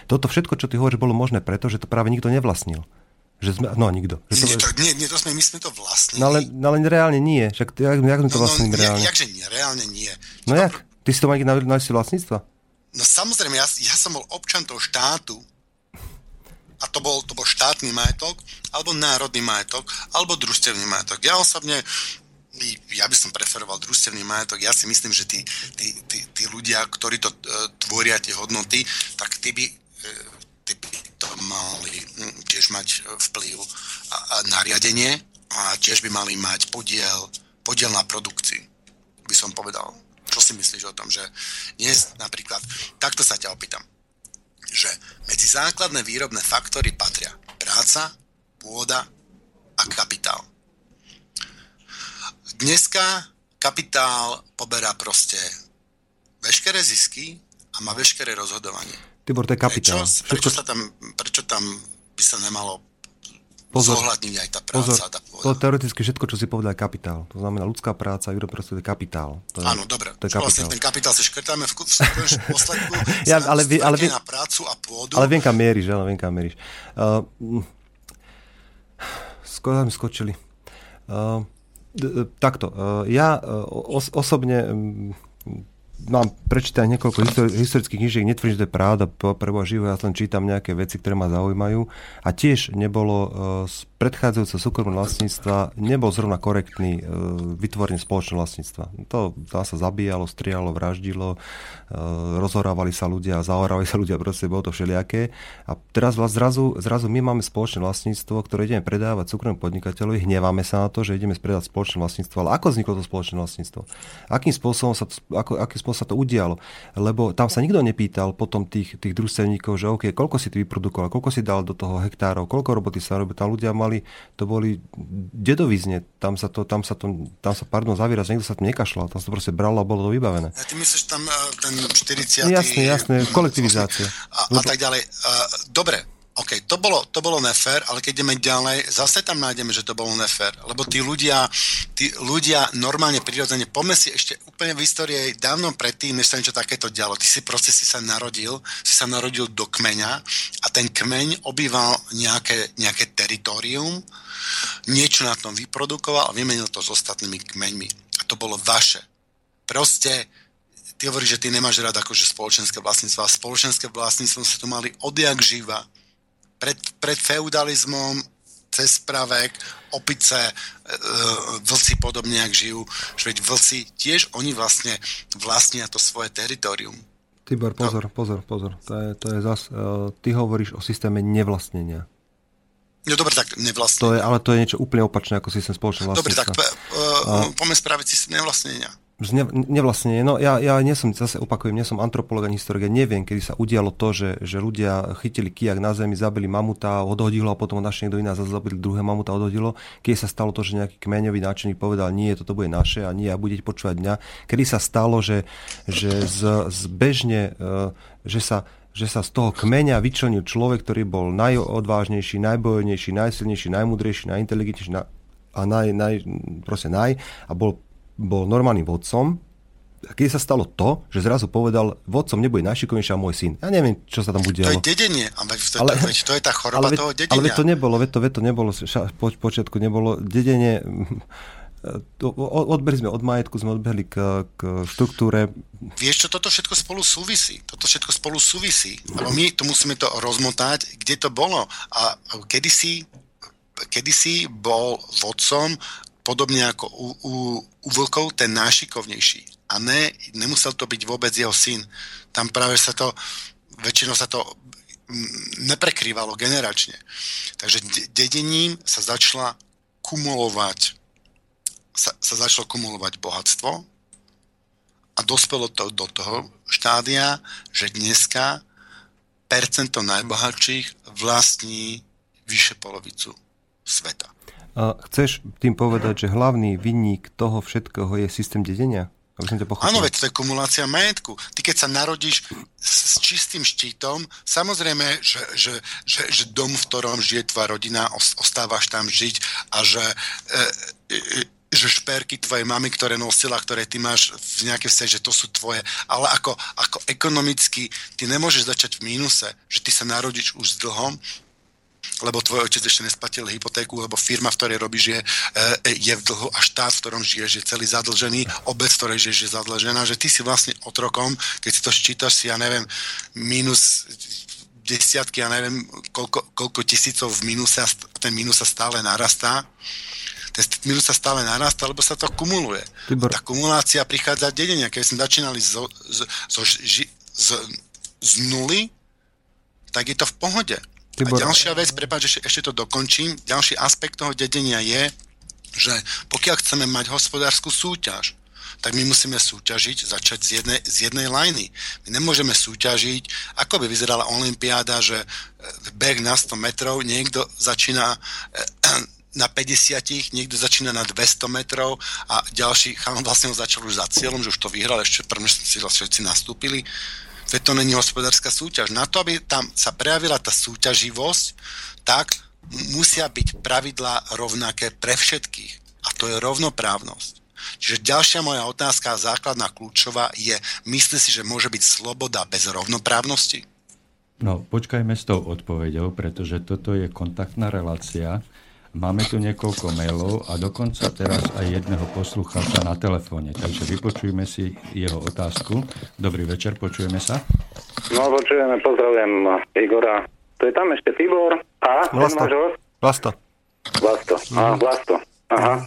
Toto všetko, čo ty hovoríš, bolo možné preto, že to práve nikto nevlastnil. Že sme, no, nikto. Že to, nie, to, nie, nie, to sme, my sme to vlastnili. No ale, ale reálne nie, však jak, jak sme to no, vlastnili no, reálne? Jak, jakže nie, reálne nie. No to jak? Pr- ty si to mal na, na, na vlastníctva? No samozrejme, ja, ja som bol občan toho štátu, a to bol, to bol štátny majetok, alebo národný majetok, alebo družstevný majetok. Ja osobne, ja by som preferoval družstevný majetok, ja si myslím, že tí, tí, tí, tí ľudia, ktorí to tvoria, tie hodnoty, tak tí by, tí by to mali tiež mať vplyv a, a nariadenie a tiež by mali mať podiel, podiel na produkcii, by som povedal. Čo si myslíš o tom, že dnes napríklad, takto sa ťa opýtam, že medzi základné výrobné faktory patria práca, pôda a kapitál. Dneska kapitál poberá proste veškeré zisky a má veškeré rozhodovanie. Tibor, to je kapitál. Prečo, prečo, sa tam, prečo tam by sa nemalo pozor, zohľadniť aj tá práca pozor, a tá pôda? To teoreticky všetko, čo si povedal, je kapitál. To znamená ľudská práca, výrobné prostredie, kapitál. To je, áno, dobre. To je kapitál. Vlastne ten kapitál si škrtáme v posledku ja, ale, ale, ale, na prácu a pôdu. Ale viem, kam mieríš. Ale viem, kam mieríš. Uh, Skôr mi skočili. Uh, Takto. Ja osobne mám prečítané niekoľko histori- historických knížiek, netvrdím, že to je pravda, preboha živého, ja len čítam nejaké veci, ktoré ma zaujímajú. A tiež nebolo z predchádzajúceho súkromného vlastníctva, nebol zrovna korektný vytvorenie spoločného vlastníctva. To tam sa zabíjalo, strialo, vraždilo, rozhorávali sa ľudia, zahorávali sa ľudia, proste bolo to všelijaké. A teraz zrazu, zrazu my máme spoločné vlastníctvo, ktoré ideme predávať súkromnému podnikateľovi, hneváme sa na to, že ideme predávať spoločné vlastníctvo. Ale ako vzniklo to spoločné vlastníctvo? Akým spôsobom sa to, ako, akým spôsobom sa to udialo? Lebo tam sa nikto nepýtal potom tých, tých družstevníkov, že OK, koľko si ty vyprodukoval, koľko si dal do toho hektárov, koľko roboty sa robí, tam ľudia mali, to boli dedovizne, tam sa to, tam sa to, tam sa, pardon, zavíra, že nikto sa to nekašľal, tam sa to proste bralo a bolo to vybavené. A ty myslíš tam ten štyridsiaty... Jasné, jasné, kolektivizácia. A, a tak ďalej. Dobre, OK, to bolo, to bolo nefér, ale keď ideme ďalej, zase tam nájdeme, že to bolo nefér, lebo tí ľudia, tí ľudia normálne prirodzene, poďme si ešte úplne v histórii dávno predtým, než sa niečo takéto dialo. Ty si proste si sa narodil, si sa narodil do kmeňa a ten kmeň obýval nejaké, nejaké teritorium, niečo na tom vyprodukoval a vymenil to s ostatnými kmeňmi. A to bolo vaše. Proste ty hovoríš, že ty nemáš rád akože spoločenské vlastníctvo, a spoločenské vlastníctvo sa tu mali odjak živa. Pred, pred feudalizmom, cez pravek, opice, e, vlci podobne, ak žijú. Veď vlci tiež, oni vlastne vlastnia to svoje teritorium. Tibor, pozor, no. pozor, pozor. To je, to je zas, uh, ty hovoríš o systéme nevlastnenia. No dobre, tak nevlastnenia. To je, ale to je niečo úplne opačné ako systém spoločného vlastníctva. Dobre, tak uh, A... poďme spraviť systém nevlastnenia. Ne, nevlastnenie. No ja, ja nie som, zase opakujem, nie som antropolog ani historik, ja neviem, kedy sa udialo to, že, že ľudia chytili kijak na zemi, zabili mamuta, odhodilo a potom ho našli niekto iná, zase zabili druhé mamuta, odhodilo. Kedy sa stalo to, že nejaký kmeňový náčelník povedal, nie, toto bude naše a nie, ja budete počúvať dňa. Kedy sa stalo, že, že z, z bežne, že sa že sa z toho kmeňa vyčlenil človek, ktorý bol najodvážnejší, najbojovnejší, najsilnejší, najmudrejší, najinteligentnejší a naj, naj, proste naj a bol bol normálnym vodcom, keď sa stalo to, že zrazu povedal, vodcom nebude najšikovnejší a môj syn. Ja neviem, čo sa tam udialo. To je dedenie, ale to, ale, to, to je tá choroba ale, toho dedenia. Ale to nebolo, to, to nebolo, po počiatku nebolo, dedenie, odbehli sme od majetku, sme odbehli k, k štruktúre. Vieš čo, toto všetko spolu súvisí, toto všetko spolu súvisí, lebo my tu musíme to rozmotať, kde to bolo a kedysi, kedysi bol vodcom podobne ako u, u, u vlkov, ten najšikovnejší. A ne, nemusel to byť vôbec jeho syn. Tam práve sa to, väčšinou sa to neprekrývalo generačne. Takže de- dedením sa začala kumulovať, sa, sa začalo kumulovať bohatstvo a dospelo to do toho štádia, že dneska percento najbohatších vlastní vyše polovicu sveta. A chceš tým povedať, že hlavný vinník toho všetkého je systém dedenia? Aby som to pochopil. Áno, veď to je kumulácia majetku. Ty keď sa narodíš s, s čistým štítom, samozrejme, že, že, že, že dom, v ktorom žije tvoja rodina, ostávaš tam žiť a že, e, e, že šperky tvojej mamy, ktoré nosila, ktoré ty máš v nejakej vse, že to sú tvoje. Ale ako, ako ekonomicky ty nemôžeš začať v mínuse, že ty sa narodíš už s dlhom, lebo tvoj otec ešte nesplatil hypotéku, lebo firma, v ktorej robíš, je, je v dlhu a štát, v ktorom žiješ, je celý zadlžený, obec, v ktorej žiješ, je zadlžená, že ty si vlastne otrokom, keď si to ščítaš si, ja neviem, minus desiatky, ja neviem, koľko, koľko tisícov v minuse a ten minus sa stále narastá. Ten minus sa stále narastá, lebo sa to kumuluje. Tibor. Tá kumulácia prichádza v dedenia. Keď sme začínali zo, zo, zo, ži, z, z nuly, tak je to v pohode. A ďalšia vec, prepáč, ešte to dokončím, ďalší aspekt toho dedenia je, že pokiaľ chceme mať hospodársku súťaž, tak my musíme súťažiť, začať z jednej, z jednej lajny. My nemôžeme súťažiť, ako by vyzerala olympiáda, že beh na sto metrov, niekto začína na päťdesiat, niekto začína na dvesto metrov a ďalší chám vlastne začal už za cieľom, že už to vyhral, ešte prvne si všetci nastúpili. Veď to není hospodárska súťaž. Na to, aby tam sa prejavila tá súťaživosť, tak musia byť pravidlá rovnaké pre všetkých. A to je rovnoprávnosť. Čiže ďalšia moja otázka, základná, kľúčová je, myslí si, že môže byť sloboda bez rovnoprávnosti? No, počkajme s tou odpoveďou, pretože toto je kontaktná relácia Máme tu niekoľko mailov a dokonca teraz aj jedného poslucháča na telefóne. Takže vypočujme si jeho otázku. Dobrý večer, počujeme sa. No, počujeme, pozdravujem Igora. To je tam ešte Tibor a Vlasto. Vlasto. Vlasto. A, Vlasto. Aha.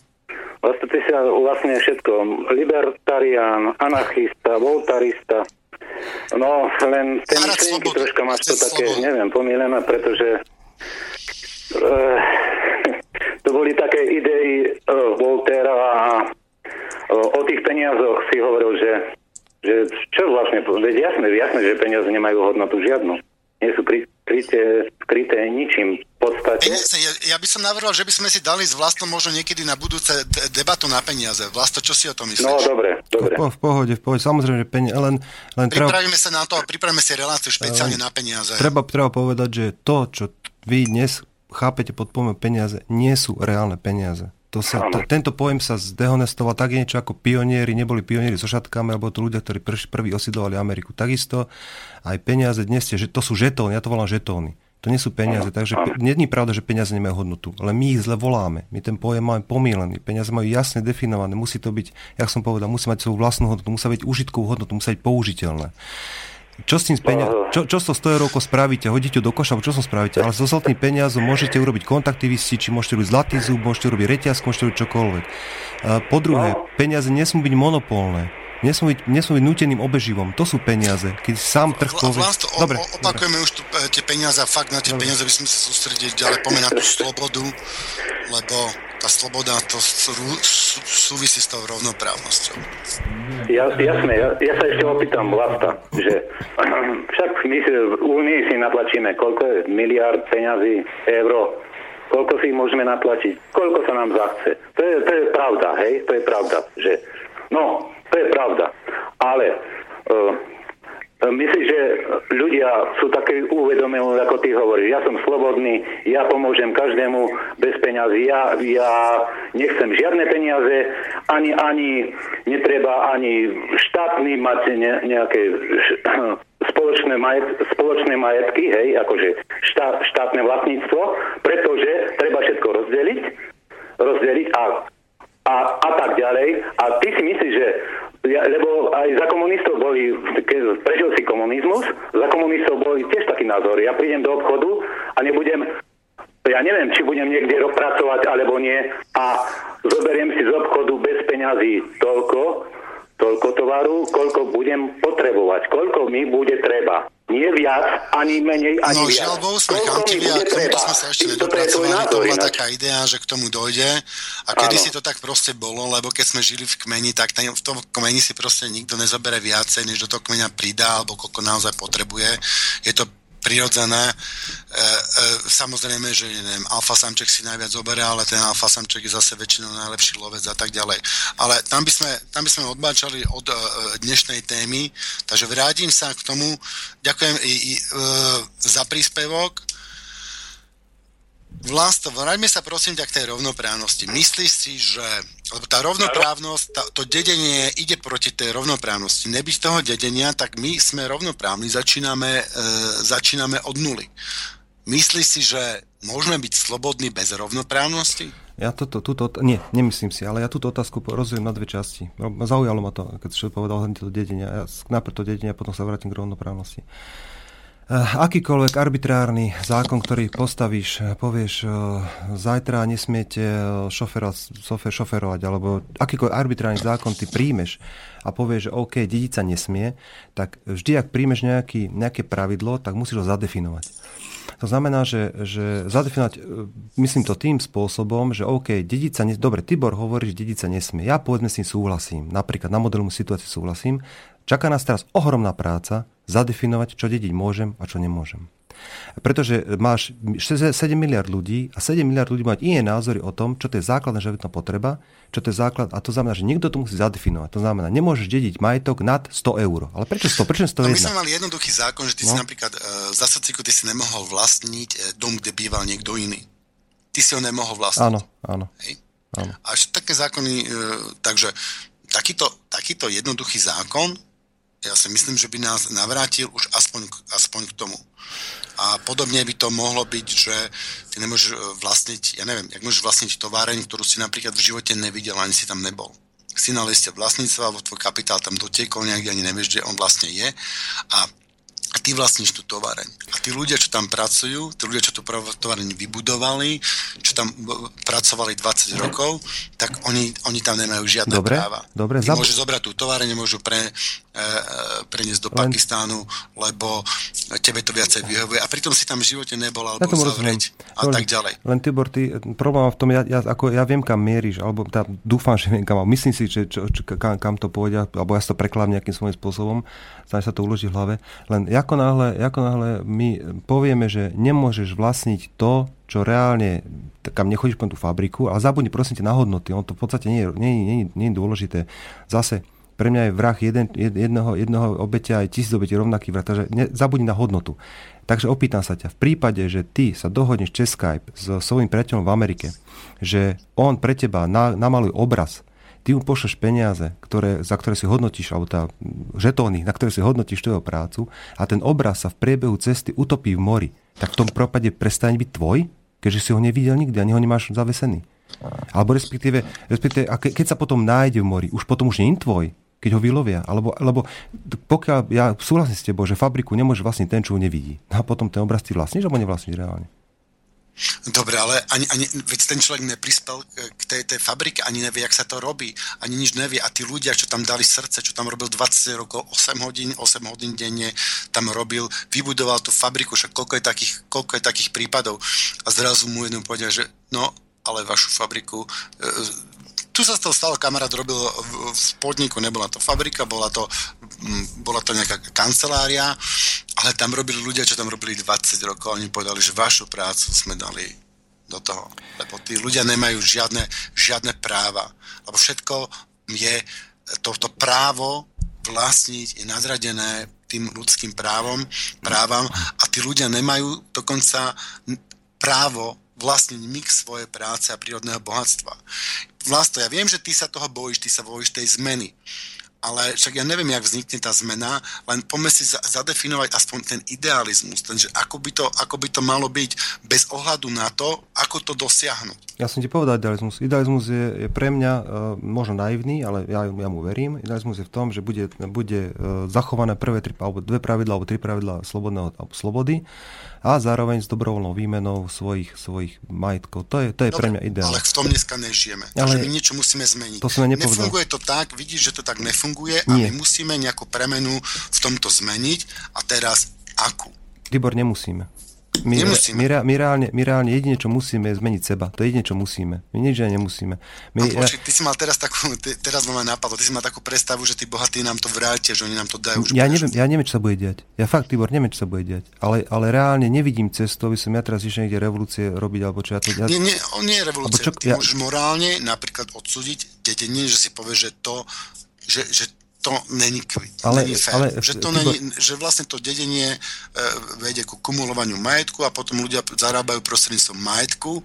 Vlasto, ty si vlastne všetko. Libertarián, anarchista, voltarista. No, len tie myšlienky troška máš to také, neviem, pomílené, pretože... E- To boli také idei uh, Voltaira a uh, o tých peniazoch si hovoril, že, že čo vlastne, veď jasné, jasné, že peniaze nemajú hodnotu žiadnu. Nie sú kryté, kryté ničím v podstate. Peniaze, ja, ja by som navrhoval, že by sme si dali s Vlastom možno niekedy na budúce debatu na peniaze. Vlasto, čo si o tom myslíš? No, dobre, dobre. V pohode, v pohode. Samozrejme, že peniaze, len... len pripravíme treba... sa na to a pripravíme si reláciu špeciálne na peniaze. Treba, treba povedať, že to, čo vy dnes... chápete pod pojmom peniaze, nie sú reálne peniaze. To sa, t- tento pojem sa zdehonestoval tak niečo ako pionieri, neboli pionieri so šatkami, alebo to ľudia, ktorí prv, prví osidlovali Ameriku. Takisto aj peniaze dnes, je, to sú žetóny, ja to volám žetóny. To nie sú peniaze, takže pe- nie je pravda, že peniaze nemajú hodnotu, ale my ich zle voláme. My ten pojem máme pomílený. Peniaze majú jasne definované, musí to byť, jak som povedal, musí mať svoju vlastnú hodnotu, musí byť užitkovú hodnotu, musí byť použiteľné. Čo s tým peniazom? Čo, čo so sto euróko spravíte? Hodíte do koša, čo som spravíte? Ale so zlatým peniazom môžete urobiť kontaktivisti, či môžete robiť zlatý zub, môžete robiť reťazku, môžete robiť čokoľvek. Po druhé, peniaze nesmú byť monopolné. Nesmú byť, nesmú byť núteným obeživom. To sú peniaze. Keď sám trh povie... Dobre, opakujeme dobre. Už tu, tie peniaze a fakt na tie dobre. Peniaze by sme sa sústrediť, ale poďme na tú slobodu, lebo tá sloboda to sú, sú, súvisí s tou rovnoprávnosťou. Ja, jasné, ja, ja sa ešte opýtam Vlasta, že však my si v Únii si natlačíme, koľko je miliárd peňazí, euro, koľko si môžeme natlačiť, koľko sa nám zachce. To je, to je pravda, hej, to je pravda, že no, to je pravda, ale uh, myslím, že ľudia sú také uvedomení, ako ty hovoríš. Ja som slobodný, ja pomôžem každému bez peňazí. Ja, ja nechcem žiadne peniaze, ani, ani netreba ani štátny mať ne, nejaké spoločné, majet, spoločné majetky, hej, akože štát, štátne vlastníctvo, pretože treba všetko rozdeliť, rozdeliť a A, a tak ďalej. A ty si myslíš, že... Ja, lebo aj za komunistov boli... Keď prežil si komunizmus, za komunistov boli tiež taký názor. Ja prídem do obchodu a nebudem... Ja neviem, či budem niekde pracovať, alebo nie. A zoberiem si z obchodu bez peňazí toľko, toľko tovaru, koľko budem potrebovať, koľko mi bude treba. Nie viac, ani menej, ani no, viac. No, žiaľ Bohu, sme chamtiví a k tomu sme sa ešte nedopracovali. To bola taká idea, že k tomu dojde. A kedy si to tak proste bolo, lebo keď sme žili v kmeni, tak ten, v tom kmeni si proste nikto nezabere viacej, než do toho kmeňa pridá, alebo koľko naozaj potrebuje. Je to prirodzené. E, e, samozrejme, že neviem, alfa samček si najviac zoberá, ale ten alfa samček je zase väčšinou najlepší lovec a tak ďalej. Ale tam by sme, tam by sme odbáčali od e, dnešnej témy, takže vrátim sa k tomu. Ďakujem i, i, e, za príspevok. Vlasto, vráťme sa prosím ťa k tej rovnoprávnosti. Myslíš si, že lebo tá rovnoprávnosť, tá, to dedenie ide proti tej rovnoprávnosti. Nebyť toho dedenia, tak my sme rovnoprávni, začíname, e, začíname od nuly. Myslíš si, že môžeme byť slobodní bez rovnoprávnosti? Ja toto, túto, nie, nemyslím si, ale ja túto otázku rozumiem na dve časti. Zaujalo ma to, keď si povedal hneď to dedenia. Ja najprv to dedenia, potom sa vrátim k rovnoprávnosti. Akýkoľvek arbitrárny zákon, ktorý postavíš, povieš zajtra nesmiete šoféra, šoférovať, alebo akýkoľvek arbitrárny zákon ty príjmeš a povieš, že OK, dedica nesmie, tak vždy, ak príjmeš nejaký, nejaké pravidlo, tak musíš ho zadefinovať. To znamená, že, že zadefinovať, myslím to tým spôsobom, že OK, dedica nesmie, dobre, Tibor hovorí, že dedica nesmie, ja povedzme s tým súhlasím, napríklad na modelnú situáciu súhlasím, čaká nás teraz ohromná práca zadefinovať, čo dediť môžem a čo nemôžem. Pretože máš sedem miliárd ľudí a sedem miliárd ľudí mať iné názory o tom, čo to je základná životná potreba, čo to je základ, a to znamená, že niekto to musí zadefinovať. To znamená, nemôžeš dediť majetok nad sto eur. Ale prečo sto? Prečo sto? No, my sme mali jednoduchý zákon, že ty no. si napríklad e, za sociku ty si nemohol vlastniť dom, kde býval niekto iný. Ty si ho nemohol vlastniť. Áno, áno. Hej? áno. A také zákony, e, takže takýto, takýto jednoduchý zákon Ja si myslím, že by nás navrátil už aspoň, aspoň k tomu. A podobne by to mohlo byť, že ty nemôžeš vlastniť, ja neviem, jak môžeš vlastniť továreň, ktorú si napríklad v živote nevidel, ani si tam nebol. Si na liste vlastníctva, alebo tvoj kapitál tam dotiekol niekde, ani nevieš, kde on vlastne je. A A ty vlastníš tú továreň. A tí ľudia, čo tam pracujú, tí ľudia, čo tú továreň vybudovali, čo tam pracovali dvadsať rokov, tak oni, oni tam nemajú žiadne dobre, práva. Dobre, ty zab... môžu zobrať tú továreň, môžu pre, e, preniesť do len... Pakistánu, lebo tebe to viacej vyhovuje. A pritom si tam v živote nebol, alebo ja zavrieť a tak ďalej. Len Tibor, ty, problém v tom, ja, ja, ako, ja viem, kam mieríš, alebo tá, dúfam, že viem, kam. Myslím si, že, čo, čo, kam, kam to pôjde, alebo ja si to prekladám nejakým svojím spôsobom, snaž sa to uloží v hlave. Len ja Ako náhle, ako náhle my povieme, že nemôžeš vlastniť to, čo reálne, kam nechodíš po tú fabriku, ale zabudni prosím te na hodnoty, on to v podstate nie je, nie, nie, nie je dôležité. Zase pre mňa je vrah jeden, jedného, jedného obeťa aj tisíc obetí rovnaký vrah, takže ne, zabudni na hodnotu. Takže opýtam sa ťa, v prípade, že ty sa dohodneš cez Skype so svojím priateľom v Amerike, že on pre teba namaluje obraz, ty mu pošleš peniaze, ktoré, za ktoré si hodnotíš, alebo tá žetóny, na ktoré si hodnotíš tú jeho prácu a ten obraz sa v priebehu cesty utopí v mori, tak v tom prípade prestane byť tvoj, keďže si ho nevidel nikdy, ani ho nemáš zavesený. Alebo respektíve, respektíve a ke, keď sa potom nájde v mori, už potom už nie je tvoj, keď ho vylovia. Alebo, alebo pokiaľ ja súhlasím s tebou, že fabriku nemôže vlastniť ten, čo ho nevidí. A potom ten obraz ty vlastníš, alebo nevlastníš reálne? Dobre, ale ani, ani, veď ten človek neprispel k tej, tej fabrike, ani nevie, jak sa to robí, ani nič nevie. A tí ľudia, čo tam dali srdce, čo tam robil dvadsať rokov, osem hodín, osem hodín denne tam robil, vybudoval tú fabriku, však koľko je takých, koľko je takých prípadov. A zrazu mu jednu povedia, že no, ale vašu fabriku... E, tu sa z toho stále kamarát robil v podniku, nebola to fabrika, bola to, bola to nejaká kancelária, ale tam robili ľudia, čo tam robili dvadsať rokov, oni povedali, že vašu prácu sme dali do toho, lebo tí ľudia nemajú žiadne, žiadne práva, lebo všetko je, toto právo vlastniť je nadradené tým ľudským právom, právam a tí ľudia nemajú dokonca právo vlastniť mix svojej práce a prírodného bohatstva. Vlasto, ja viem, že ty sa toho bojíš, ty sa bojíš tej zmeny, ale však ja neviem, jak vznikne tá zmena, len poďme si za- zadefinovať aspoň ten idealizmus, ten, že ako by to, ako by to malo byť bez ohľadu na to, ako to dosiahnuť. Ja som ti povedal idealizmus. Idealizmus je, je pre mňa e, možno naivný, ale ja, ja mu verím. Idealizmus je v tom, že bude, bude e, zachované prvé tri, alebo dve pravidlá, alebo tri pravidlá slobodného, alebo slobody a zároveň s dobrovoľnou výmenou svojich, svojich majetkov. To je, to je dobre, pre mňa ideál. Ale v tom dneska nežijeme. Takže my niečo musíme zmeniť. To som ja nepovedal. Nefunguje to tak, vidíš, že to tak nefunguje a nie. My musíme nejakú premenu v tomto zmeniť. A teraz akú? Libor, nemusíme. My, nemusíme. My, my, reálne, my reálne jedine, čo musíme, je zmeniť seba. To je jedine, čo musíme. My nič nemusíme. My, no, počuť, ja... ty si mal teraz takú, ty, teraz ma napadlo, ty si mal takú predstavu, že tí bohatí nám to vrátia, že oni nám to dajú. Ja neviem, ja neviem, čo sa bude diať. Ja fakt, Tibor, neviem, čo sa bude diať. Ale, ale reálne nevidím cestu, aby som ja teraz išiel niekde revolúcie robiť, alebo čo ja to... Ja... Nie, nie, on nie je revolúcia. Čo, ty ja... môžeš morálne napríklad odsúdiť dedenie, že si povieš, že to, že, že to není kvít, ale, není fér, ale, že, to není, že vlastne to dedenie e, vedie ku kumulovaniu majetku a potom ľudia zarábajú prostredníctvom majetku.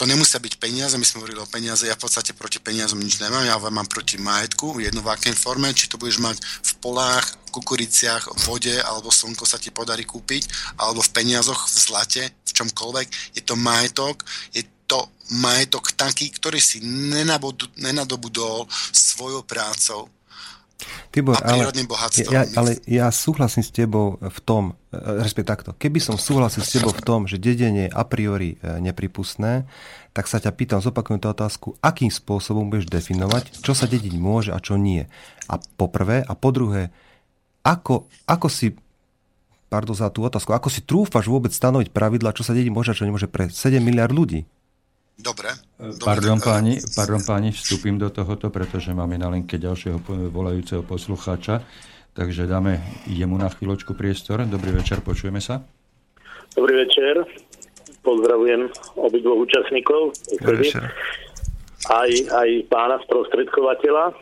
To nemusia byť peniaze, my sme hovorili o peniaze, ja v podstate proti peniazom nič nemám, ja mám proti majetku, jedno v akej forme, či to budeš mať v polách, kukuriciach, v vode, alebo slnko sa ti podarí kúpiť, alebo v peniazoch, v zlate, v čomkoľvek, je to majetok, je to majetok taký, ktorý si nenadobudol svojou prácou. Tibor, ale, ja, ale ja súhlasím s tebou v tom, respektíve takto, keby som súhlasil s tebou v tom, že dedenie je a priori nepripustné, tak sa ťa pýtam, zopakujem tú otázku, akým spôsobom budeš definovať, čo sa dediť môže a čo nie. A po prvé, a po druhé, ako, ako si, pardon za tú otázku, ako si trúfaš vôbec stanoviť pravidlá, čo sa dediť môže a čo nemôže pre sedem miliárd ľudí? Dobre. Pardon, páni, pardon páni, vstúpim do tohoto, pretože máme na linke ďalšieho volajúceho poslucháča, takže dáme jemu na chvíľočku priestor. Dobrý večer, počujeme sa. Dobrý večer, pozdravujem obidvoch účastníkov. Dobrý večer. Aj, aj pána sprostredkovateľa,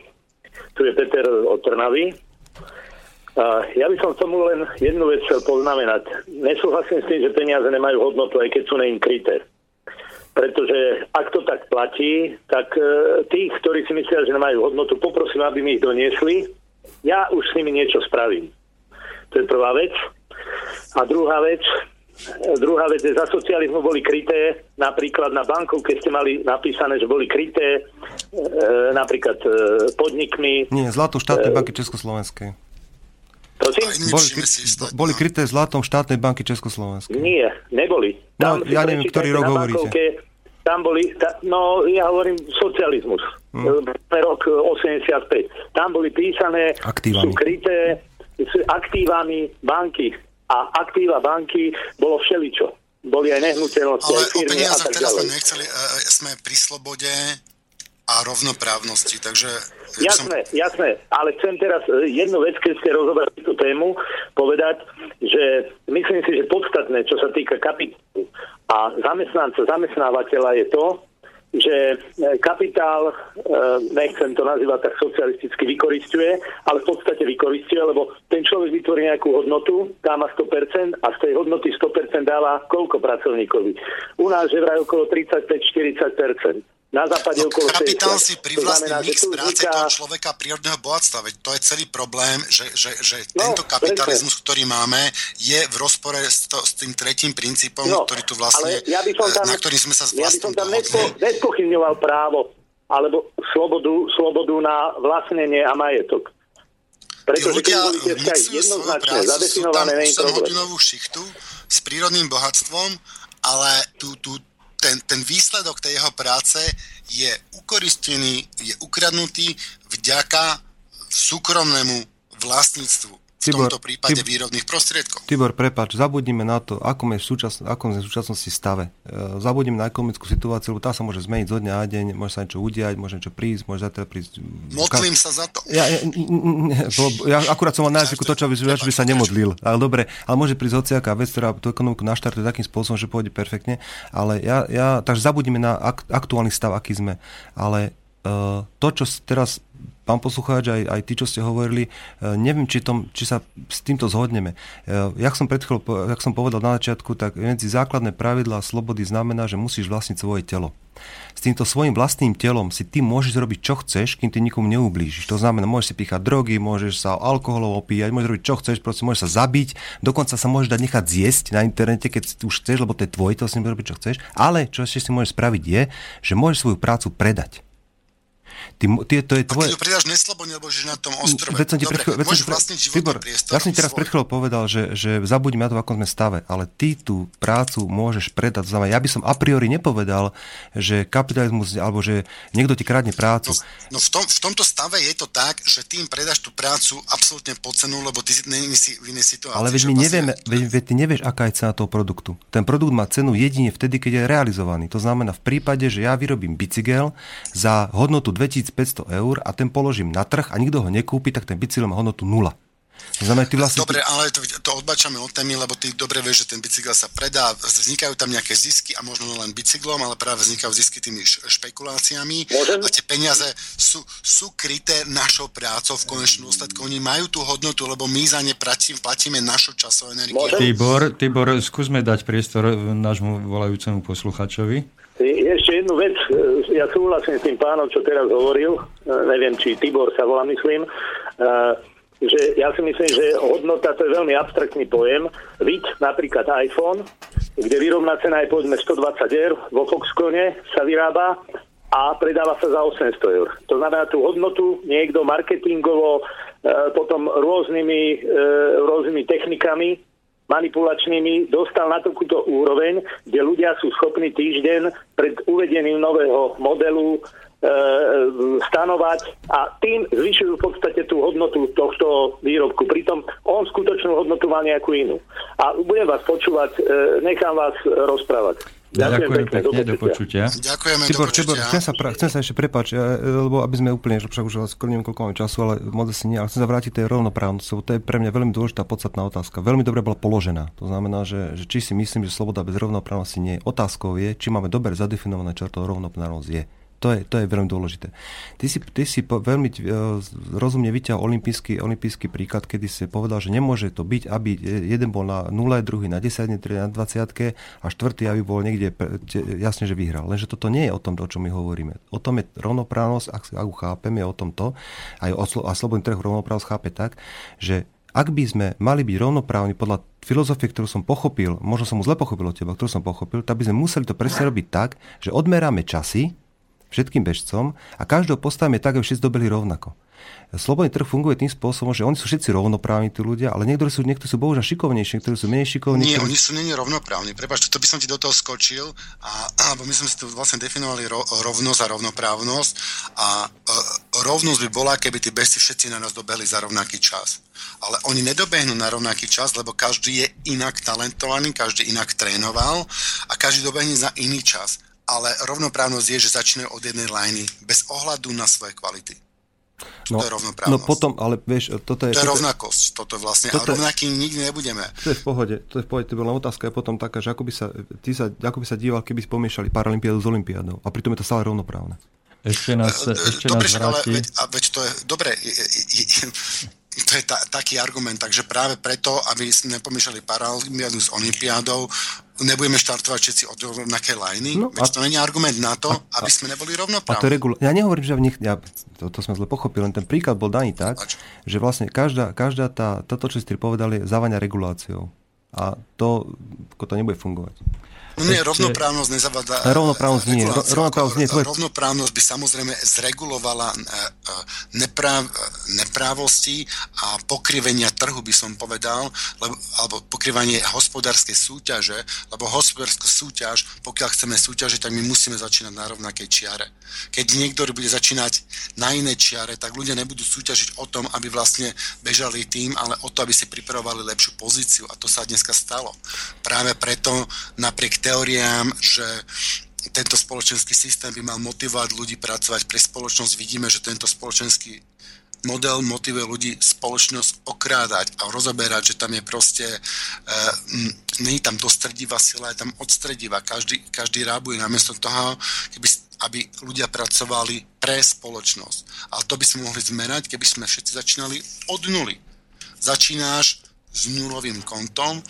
tu je Peter od Trnavy. Ja by som tomu len jednu vec chcel poznamenať. Nesúhlasím s tým, že peniaze nemajú hodnotu, aj keď sú na im kryté. Pretože ak to tak platí, tak e, tých, ktorí si myslia, že nemajú hodnotu, poprosím, aby mi ich doniesli ja už s nimi niečo spravím. To je prvá vec. A druhá vec, druhá vec je, za socializmu boli kryté, napríklad na banku, keď ste mali napísané, že boli kryté e, napríklad e, podnikmi. Nie, zlato štátnej e, banky Československej. Boli, boli kryté zlatom štátnej banky Československej. Nie, neboli. Tam no, ja neviem, ktorý rok hovoríte. Tam boli, ta, no ja hovorím socializmus. Hmm. Rok osemdesiatpäť. Tam boli písané, aktívami. Sú kryté s aktívami banky. A aktíva banky bolo všeličo. Boli aj nehnuteľnosti, ale aj firmy. Ale o peniazach teraz sme nechceli, sme pri slobode a rovnoprávnosti, takže... Jasné, som... jasné, ale chcem teraz jednu vec, keď ste rozoberali tú tému, povedať, že myslím si, že podstatné, čo sa týka kapitálu a zamestnanca, zamestnávateľa je to, že kapitál, nechcem to nazývať tak socialisticky, vykoristuje, ale v podstate vykoristuje, lebo ten človek vytvorí nejakú hodnotu, dá ma sto percent a z tej hodnoty sto percent dáva koľko pracovníkovi? U nás je vraj okolo tridsaťpäť až štyridsať percent. Na západe no, okolo kapitál šesťdesiat. Si privlastní mix práce vzniká... toho človeka prírodného bohatstva. Veď to je celý problém, že, že, že no, tento kapitalizmus, prečo? Ktorý máme, je v rozpore s, to, s tým tretím princípom, no, ktorý tu vlastne, ja tam, na ktorým sme sa s vlastným ja dohodli. Ja by som tam nespochybňoval právo alebo slobodu, slobodu na vlastnenie a majetok. Pretože tí ľudia musí svoju prácu, sú tam osemhodinovú šichtu s prírodným bohatstvom, ale tú, tú Ten, ten výsledok tej jeho práce je ukoristený, je ukradnutý vďaka súkromnému vlastníctvu. V Tibor, tomto prípade Tibor, výrobných prostriedkov. Tibor, prepáč, zabudnime na to, akom je v, súčasn- akom je v súčasnosti stave. E, zabudnime na ekonomickú situáciu, lebo tá sa môže zmeniť zo dňa na deň, môže sa niečo udiať, môže niečo prísť, môže zatiaľ prísť... Modlím ka- sa za to. Ja, ja, ja akurát som mal na jazyku to, čo by, prepáč, by sa nemodlil. Ale dobre, ale môže prísť hociaká vec, ktorá tú ekonomiku naštartuje takým spôsobom, že pôjde perfektne. Ale ja, ja takže zabudnime na ak- aktuálny stav, aký sme. Ale e, to, čo teraz... Pán poslucháč, aj, aj tí, čo ste hovorili, neviem, či, tom, či sa s týmto zhodneme. Jak som, predchol, jak som povedal na začiatku, tak medzi základné pravidlá slobody znamená, že musíš vlastniť svoje telo. S týmto svojím vlastným telom si ty môžeš robiť, čo chceš, kým ty nikomu neublížiš. To znamená, môžeš si píchať drogy, môžeš sa alkoholom opíjať, môžeš robiť, čo chceš, proste môžeš sa zabiť, dokonca sa môžeš dať nechať zjesť na internete, keď už chceš, lebo to je tvoje, to si môžeš robiť, čo chceš. Ale čo ešte si môžeš spraviť je, že môžeš svoju prácu predať. Ty, ty, to je tvoje... A keď ju predáš neslobodne, lebo žiješ na tom ostrove. Dobre, môžeš vlastniť životný priestor. Ja som teraz pred chvíľou povedal, že, že zabudíme na to, v akom sme stave, ale ty tú prácu môžeš predať. Znamená, ja by som a priori nepovedal, že kapitalizmus, alebo že niekto ti krádne prácu. No, no v, tom, v tomto stave je to tak, že ty im predáš tú prácu absolútne po cenu, lebo ty nie si v inej situácii. Ale veď my nevieme, veď, veď ty nevieš, aká je cena toho produktu. Ten produkt má cenu jedine vtedy, keď je realizovaný. To znamená v prípade, že ja vyrobím bicykel za hodnotu dvetisícpäťsto eur a ten položím na trh a nikto ho nekúpi, tak ten bicykel má hodnotu nula. Znamená, ty vlastne... Dobre, ale to, to odbačame od témy, lebo ty dobre vieš, že ten bicykel sa predá, vznikajú tam nejaké zisky a možno len bicyklom, ale práve vznikajú zisky tými špekuláciami a tie peniaze sú, sú kryté našou prácou v konečnom dôsledku. Oni majú tú hodnotu, lebo my za ne platíme, platíme našu časovú energiu. Tibor, Tibor, skúsme dať priestor nášmu volajúcemu posluchačovi. Ešte jednu vec, ja súhlasím s tým pánom, čo teraz hovoril, neviem, či Tibor sa volá, myslím, že ja si myslím, že hodnota to je veľmi abstraktný pojem. Vid, napríklad iPhone, kde výrobná cena je povedzme stodvadsať eur, vo Foxconne sa vyrába a predáva sa za osemsto eur. To znamená, tú hodnotu niekto marketingovo, potom rôznymi, rôznymi technikami, manipulačnými, dostal na takúto úroveň, kde ľudia sú schopní týždeň pred uvedením nového modelu e, stanovať a tým zvyšujú v podstate tú hodnotu tohto výrobku. Pritom on skutočnú hodnotu má nejakú inú. A budem vás počúvať, e, nechám vás rozprávať. Ďakujem pekne, do počutia. Ďakujeme, Tibor, do počutia. Tibor, chcem sa, pra- chcem sa ešte prepáčiť, lebo aby sme úplne, že však už neviem, koľko mám času, ale moc asi nie, ale chcem sa vrátiť tej rovnoprávnosti, to je pre mňa veľmi dôležitá podstatná otázka. Veľmi dobre bola položená. To znamená, že, že či si myslím, že sloboda bez rovnoprávnosti nie je. Otázkou je, či máme dobre zadefinované, čo to rovnoprávnosť je. To je, to je veľmi dôležité. Ty si, ty si po, veľmi uh, rozumne vyťahol olympijský, olympijský príklad, kedy si povedal, že nemôže to byť, aby jeden bol na nula, druhý na desať, tretí na dvadsať a štvrtý, aby bol niekde jasne, že vyhral. Lenže toto nie je o tom, o čom my hovoríme. O tom je rovnoprávnosť, ak, ak ju chápeme, je o tom to. A, a slobodný trh rovnoprávnosť chápe tak, že ak by sme mali byť rovnoprávni podľa filozofie, ktorú som pochopil, možno som mu zle pochopil od teba, ktorú som pochopil, tak by sme museli to presne robiť tak, že odmeráme časy všetkým bežcom a každého postavíme tak, aby všetci dobehli rovnako. Slobodný trh funguje tým spôsobom, že oni sú všetci rovnoprávni tí ľudia, ale niektorí sú, niektorí sú bohužiaľ šikovnejší, niektorí sú menej šikovní. Nie, ktorí... oni sú nie rovnoprávni. Prepáč, to by som ti do toho skočil, a, a, bo my sme si tu vlastne definovali ro, rovnosť a rovnoprávnosť a e, rovnosť by bola, keby tí bežci všetci na nás dobehli za rovnaký čas. Ale oni nedobehnú na rovnaký čas, lebo každý je inak talentovaný, každý inak trénoval a každý dobehne za iný čas. Ale rovnoprávnosť je, že začínajú od jednej lajny bez ohľadu na svoje kvality. No, to je rovnoprávnosť. No potom, ale vieš, toto je... To je rovnakosť, toto je vlastne, toto a rovnaký nikdy nebudeme. To je v pohode, to je v pohode, to bola otázka je potom taká, že ako by sa, ty sa, ako by sa díval, keby si pomiešali paralympiádu s olympiádou a pritom je to stále rovnoprávne. Ešte nás, ešte dobre, nás vráti... Veď, a veď to je, dobre, je, je, je, to je ta, taký argument, takže práve preto, aby sme nepomýšľali paralympiádu s olympiádou, nebudeme štartovať všetci od rovnakej lajny, no, veď to není argument na to, a, aby sme neboli rovnoprávni. A to je regula- ja nehovorím, že v nich, ja, to, to som zle pochopil, len ten príklad bol daný tak, Ač? že vlastne každá, každá tá, toto, čo ste povedali, zaváňa reguláciou. A to, to nebude fungovať. No nie, rovnoprávnosť nezavádza... Rovnoprávnosť nie. Rovnoprávnosť, nie tvoje... rovnoprávnosť by samozrejme zregulovala nepráv, neprávosti a pokrivenia trhu, by som povedal, lebo, alebo pokrivanie hospodárskej súťaže, lebo hospodárskú súťaž, pokiaľ chceme súťažiť, tak my musíme začínať na rovnakej čiare. Keď niekto bude začínať na inej čiare, tak ľudia nebudú súťažiť o tom, aby vlastne bežali tým, ale o to, aby si pripravovali lepšiu pozíciu. A to sa dneska stalo. Práve preto napriek teóriám, že tento spoločenský systém by mal motivovať ľudí pracovať pre spoločnosť. Vidíme, že tento spoločenský model motivuje ľudí spoločnosť okrádať a rozoberať, že tam je proste, e, nie je tam dostredivá sila, je tam odstredivá. Každý, každý rábuje namiesto toho, keby, aby ľudia pracovali pre spoločnosť. Ale to by sme mohli zmerať, keby sme všetci začínali od nuly. Začínáš s nulovým kontom.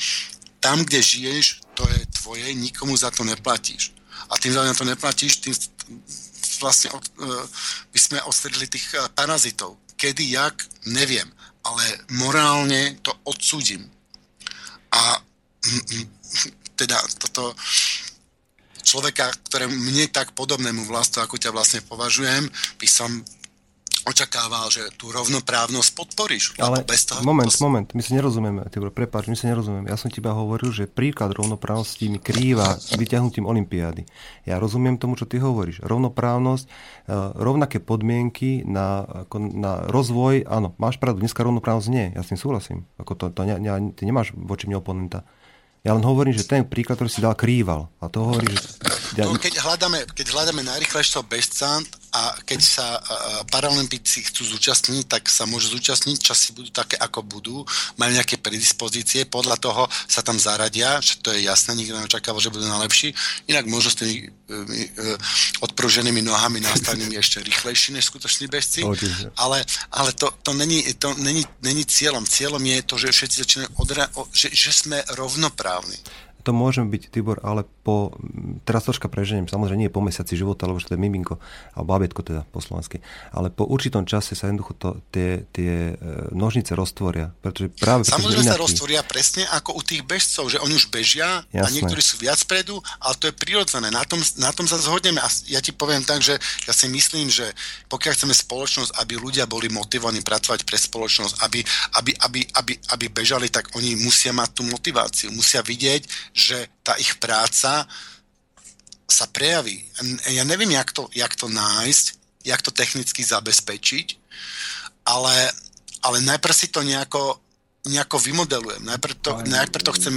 Tam, kde žiješ, to je tvoje, nikomu za to neplatíš. A tým za to neplatíš, tým vlastne od, by sme odstredili tých parazitov. Kedy, jak, neviem. Ale morálne to odsúdim. A teda toto človeka, ktorému mne tak podobnému vlastu, ako ťa vlastne považujem, by som očakával, že tú rovnoprávnosť podporíš. Ale bez toho, moment, to... moment, my si nerozumieme, Tibor, prepáč, my si nerozumieme. Ja som teba hovoril, že príklad rovnoprávnosti mi krýva vyťahnutím olympiády. Ja rozumiem tomu, čo ty hovoríš. Rovnoprávnosť, rovnaké podmienky na, na rozvoj, áno, máš pravdu, dneska rovnoprávnosť nie, ja s tým súhlasím. Ako to, to ne, ne, ty nemáš voči mne oponenta. Ja len hovorím, že ten príklad, ktorý si dal, krýval. A to hovorí, že... No, keď hľadáme, keď hľadáme najrychlejšieho bežca a keď sa uh, paralympici chcú zúčastniť, tak sa môžu zúčastniť, časy budú také, ako budú, majú nejaké predispozície, podľa toho sa tam zaradia, čo to je jasné, nikto neočakával, že budú najlepší, inak možno s tými uh, uh, odpruženými nohami nástavnými ešte rýchlejší než skutoční bežci, ale, ale to, to, není, to není, není cieľom. Cieľom je to, že všetci začínajú odra- o, že, že sme rovnoprávni. To môžeme byť, Tibor, ale po, teraz troška preženiem, samozrejme nie po mesiaci života, lebo že to je miminko, alebo bábätko teda po slovensky, ale po určitom čase sa jednoducho to, tie, tie nožnice roztvoria, pretože práve... Samozrejme sa roztvoria presne ako u tých bežcov, že oni už bežia. Jasné. A niektorí sú viac predu, ale to je prirodzené, na tom, na tom sa zhodneme a ja ti poviem tak, že ja si myslím, že pokiaľ chceme spoločnosť, aby ľudia boli motivovaní pracovať pre spoločnosť, aby, aby, aby, aby, aby bežali, tak oni musia mať tú motiváciu, musia vidieť, že tá ich práca sa prejaví. Ja neviem, jak to, jak to nájsť, jak to technicky zabezpečiť, ale, ale najprv si to nejako, nejako vymodelujem. Najprv to, najprv to chcem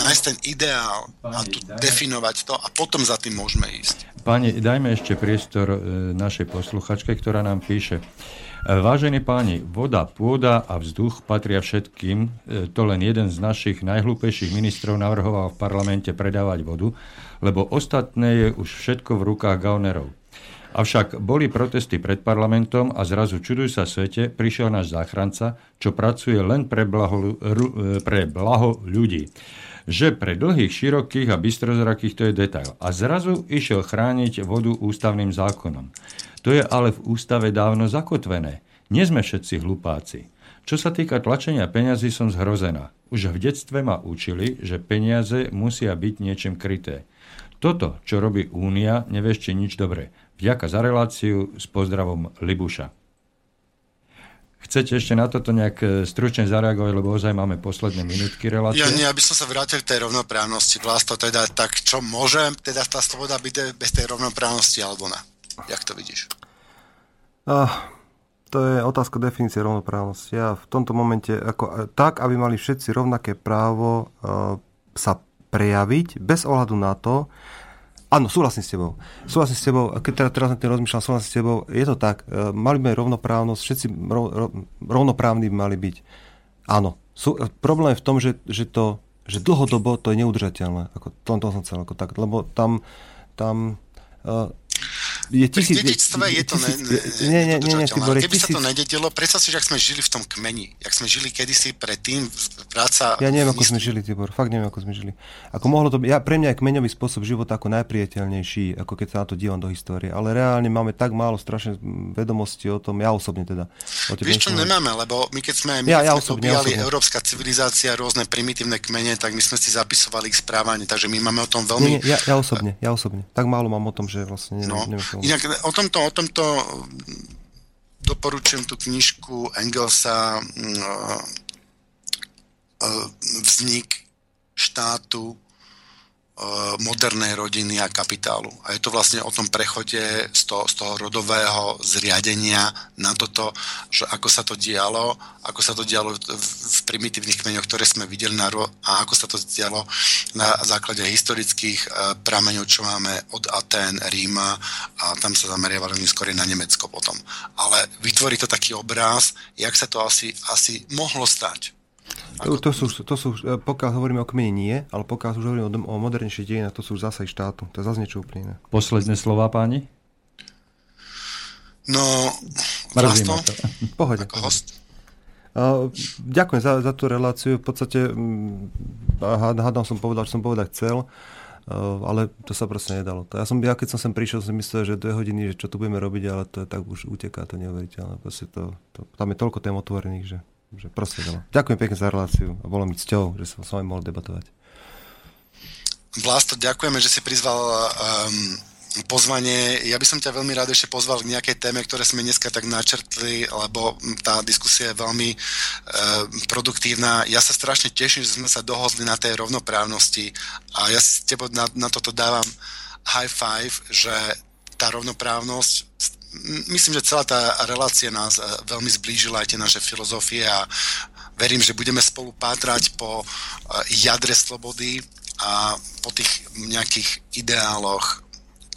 nájsť ten ideál a tu definovať to a potom za tým môžeme ísť. Páni, dajme ešte priestor našej posluchačke, ktorá nám píše. Vážení páni, voda, pôda a vzduch patria všetkým. To len jeden z našich najhlúpejších ministrov navrhoval v parlamente predávať vodu, lebo ostatné je už všetko v rukách gaunerov. Avšak boli protesty pred parlamentom a zrazu, čuduj sa svete, prišiel náš záchranca, čo pracuje len pre blaho, pre blaho ľudí. Že pre dlhých, širokých a bystrozrakých to je detail. A zrazu išiel chrániť vodu ústavným zákonom. To je ale v ústave dávno zakotvené. Nie sme všetci hlupáci. Čo sa týka tlačenia peňazí, som zhrozená. Už v detstve ma učili, že peniaze musia byť niečím kryté. Toto, čo robí Únia, neviešte nič dobre. Vďaka za reláciu, s pozdravom Libuša. Chcete ešte na toto nejak stručne zareagovať, lebo ozaj máme posledné minútky relácie? Ja nie, aby som sa vrátil k tej rovnoprávnosti. Vlasto, teda tak čo môžem, teda tá sloboda byť bez tej rovnoprávnosti alebo ne? Jak to vidíš? Ah... To je otázka definície rovnoprávnosti. Ja v tomto momente, ako, tak, aby mali všetci rovnaké právo e, sa prejaviť, bez ohľadu na to. Áno, súhlasím s tebou. Súhlasím s tebou, keď teraz, teraz na tým rozmýšľam, súhlasím s tebou, je to tak, e, mali by mať rovnoprávnosť, všetci rov, rov, rovnoprávni by mali byť. Áno, sú, problém je v tom, že, že, to, že dlhodobo to je neudržateľné. Ako, to, to som chcel, ako tak, lebo tam... tam e, Je tisíc, pri dedictve je, je to nedržateľné. Keby tisíc... sa to nedetilo, predstav si, že ak sme žili v tom kmeni, ak sme žili kedysi predtým, práca... Ja neviem, ako sme žili, Tibor, fakt neviem, ako sme žili. Ako mohlo to byť, ja, pre mňa je kmeňový spôsob života ako najpriateľnejší, ako keď sa na to dívam do histórie, ale reálne máme tak málo strašne vedomosti o tom, ja osobne teda. Vieš, čo nemáme, lebo my keď sme, my ja, keď ja sme osobne, pobíjali ja európska civilizácia, rôzne primitívne kmene, tak my sme si zapisovali ich správanie, takže my máme o tom veľmi... Nie, ja, ja osobne, ja osobne. Tak málo mám o tom, že vlastne neviem, no. neviem, Inak o tomto, o tomto doporučujem tú knižku Engelsa Vznik štátu, modernej rodiny a kapitálu. A je to vlastne o tom prechode z toho, z toho rodového zriadenia na toto, že ako sa to dialo, ako sa to dialo v primitívnych kmeňoch, ktoré sme videli na ro- a ako sa to dialo na základe historických prameňov, čo máme od Atén, Ríma a tam sa zameriavali skôr na Nemecko potom. Ale vytvorí to taký obraz, jak sa to asi, asi mohlo stať. Ako... To sú, to sú, pokiaľ hovoríme o kmeni nie, ale pokiaľ už hovoríme o, o modernejších dejinách, to sú už zásah štátu. To je zase niečo úplne iné. Posledné slová, páni? No, Vlasto, pohode. Ako host. Uh, ďakujem za, za tú reláciu. V podstate, hm, hádam som povedal, čo som povedať chcel, uh, ale to sa proste nedalo. Ja, som, ja keď som sem prišiel, som myslel, že dve hodiny, že čo tu budeme robiť, ale to je tak už uteká, to neuveriteľné. Proste to, to, tam je toľko tém otvorených, že... Že ďakujem pekne za reláciu a bolo mi cťou, že som s vami mohol debatovať. Vlasto, ďakujeme, že si prizval um, pozvanie. Ja by som ťa veľmi rád ešte pozval k nejakej téme, ktoré sme dneska tak načrtli, lebo tá diskusia je veľmi uh, produktívna. Ja sa strašne teším, že sme sa dohodli na tej rovnoprávnosti a ja s tebou na, na toto dávam high five, že tá rovnoprávnosť, myslím, že celá tá relácia nás veľmi zblížila aj tie naše filozofie a verím, že budeme spolu pátrať po jadre slobody a po tých nejakých ideáloch,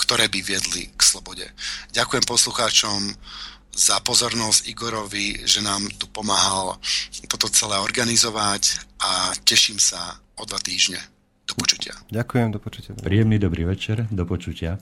ktoré by viedli k slobode. Ďakujem poslucháčom za pozornosť, Igorovi, že nám tu pomáhal toto celé organizovať a teším sa o dva týždne. Do počutia. Ďakujem, do počutia. Príjemný dobrý večer, do počutia.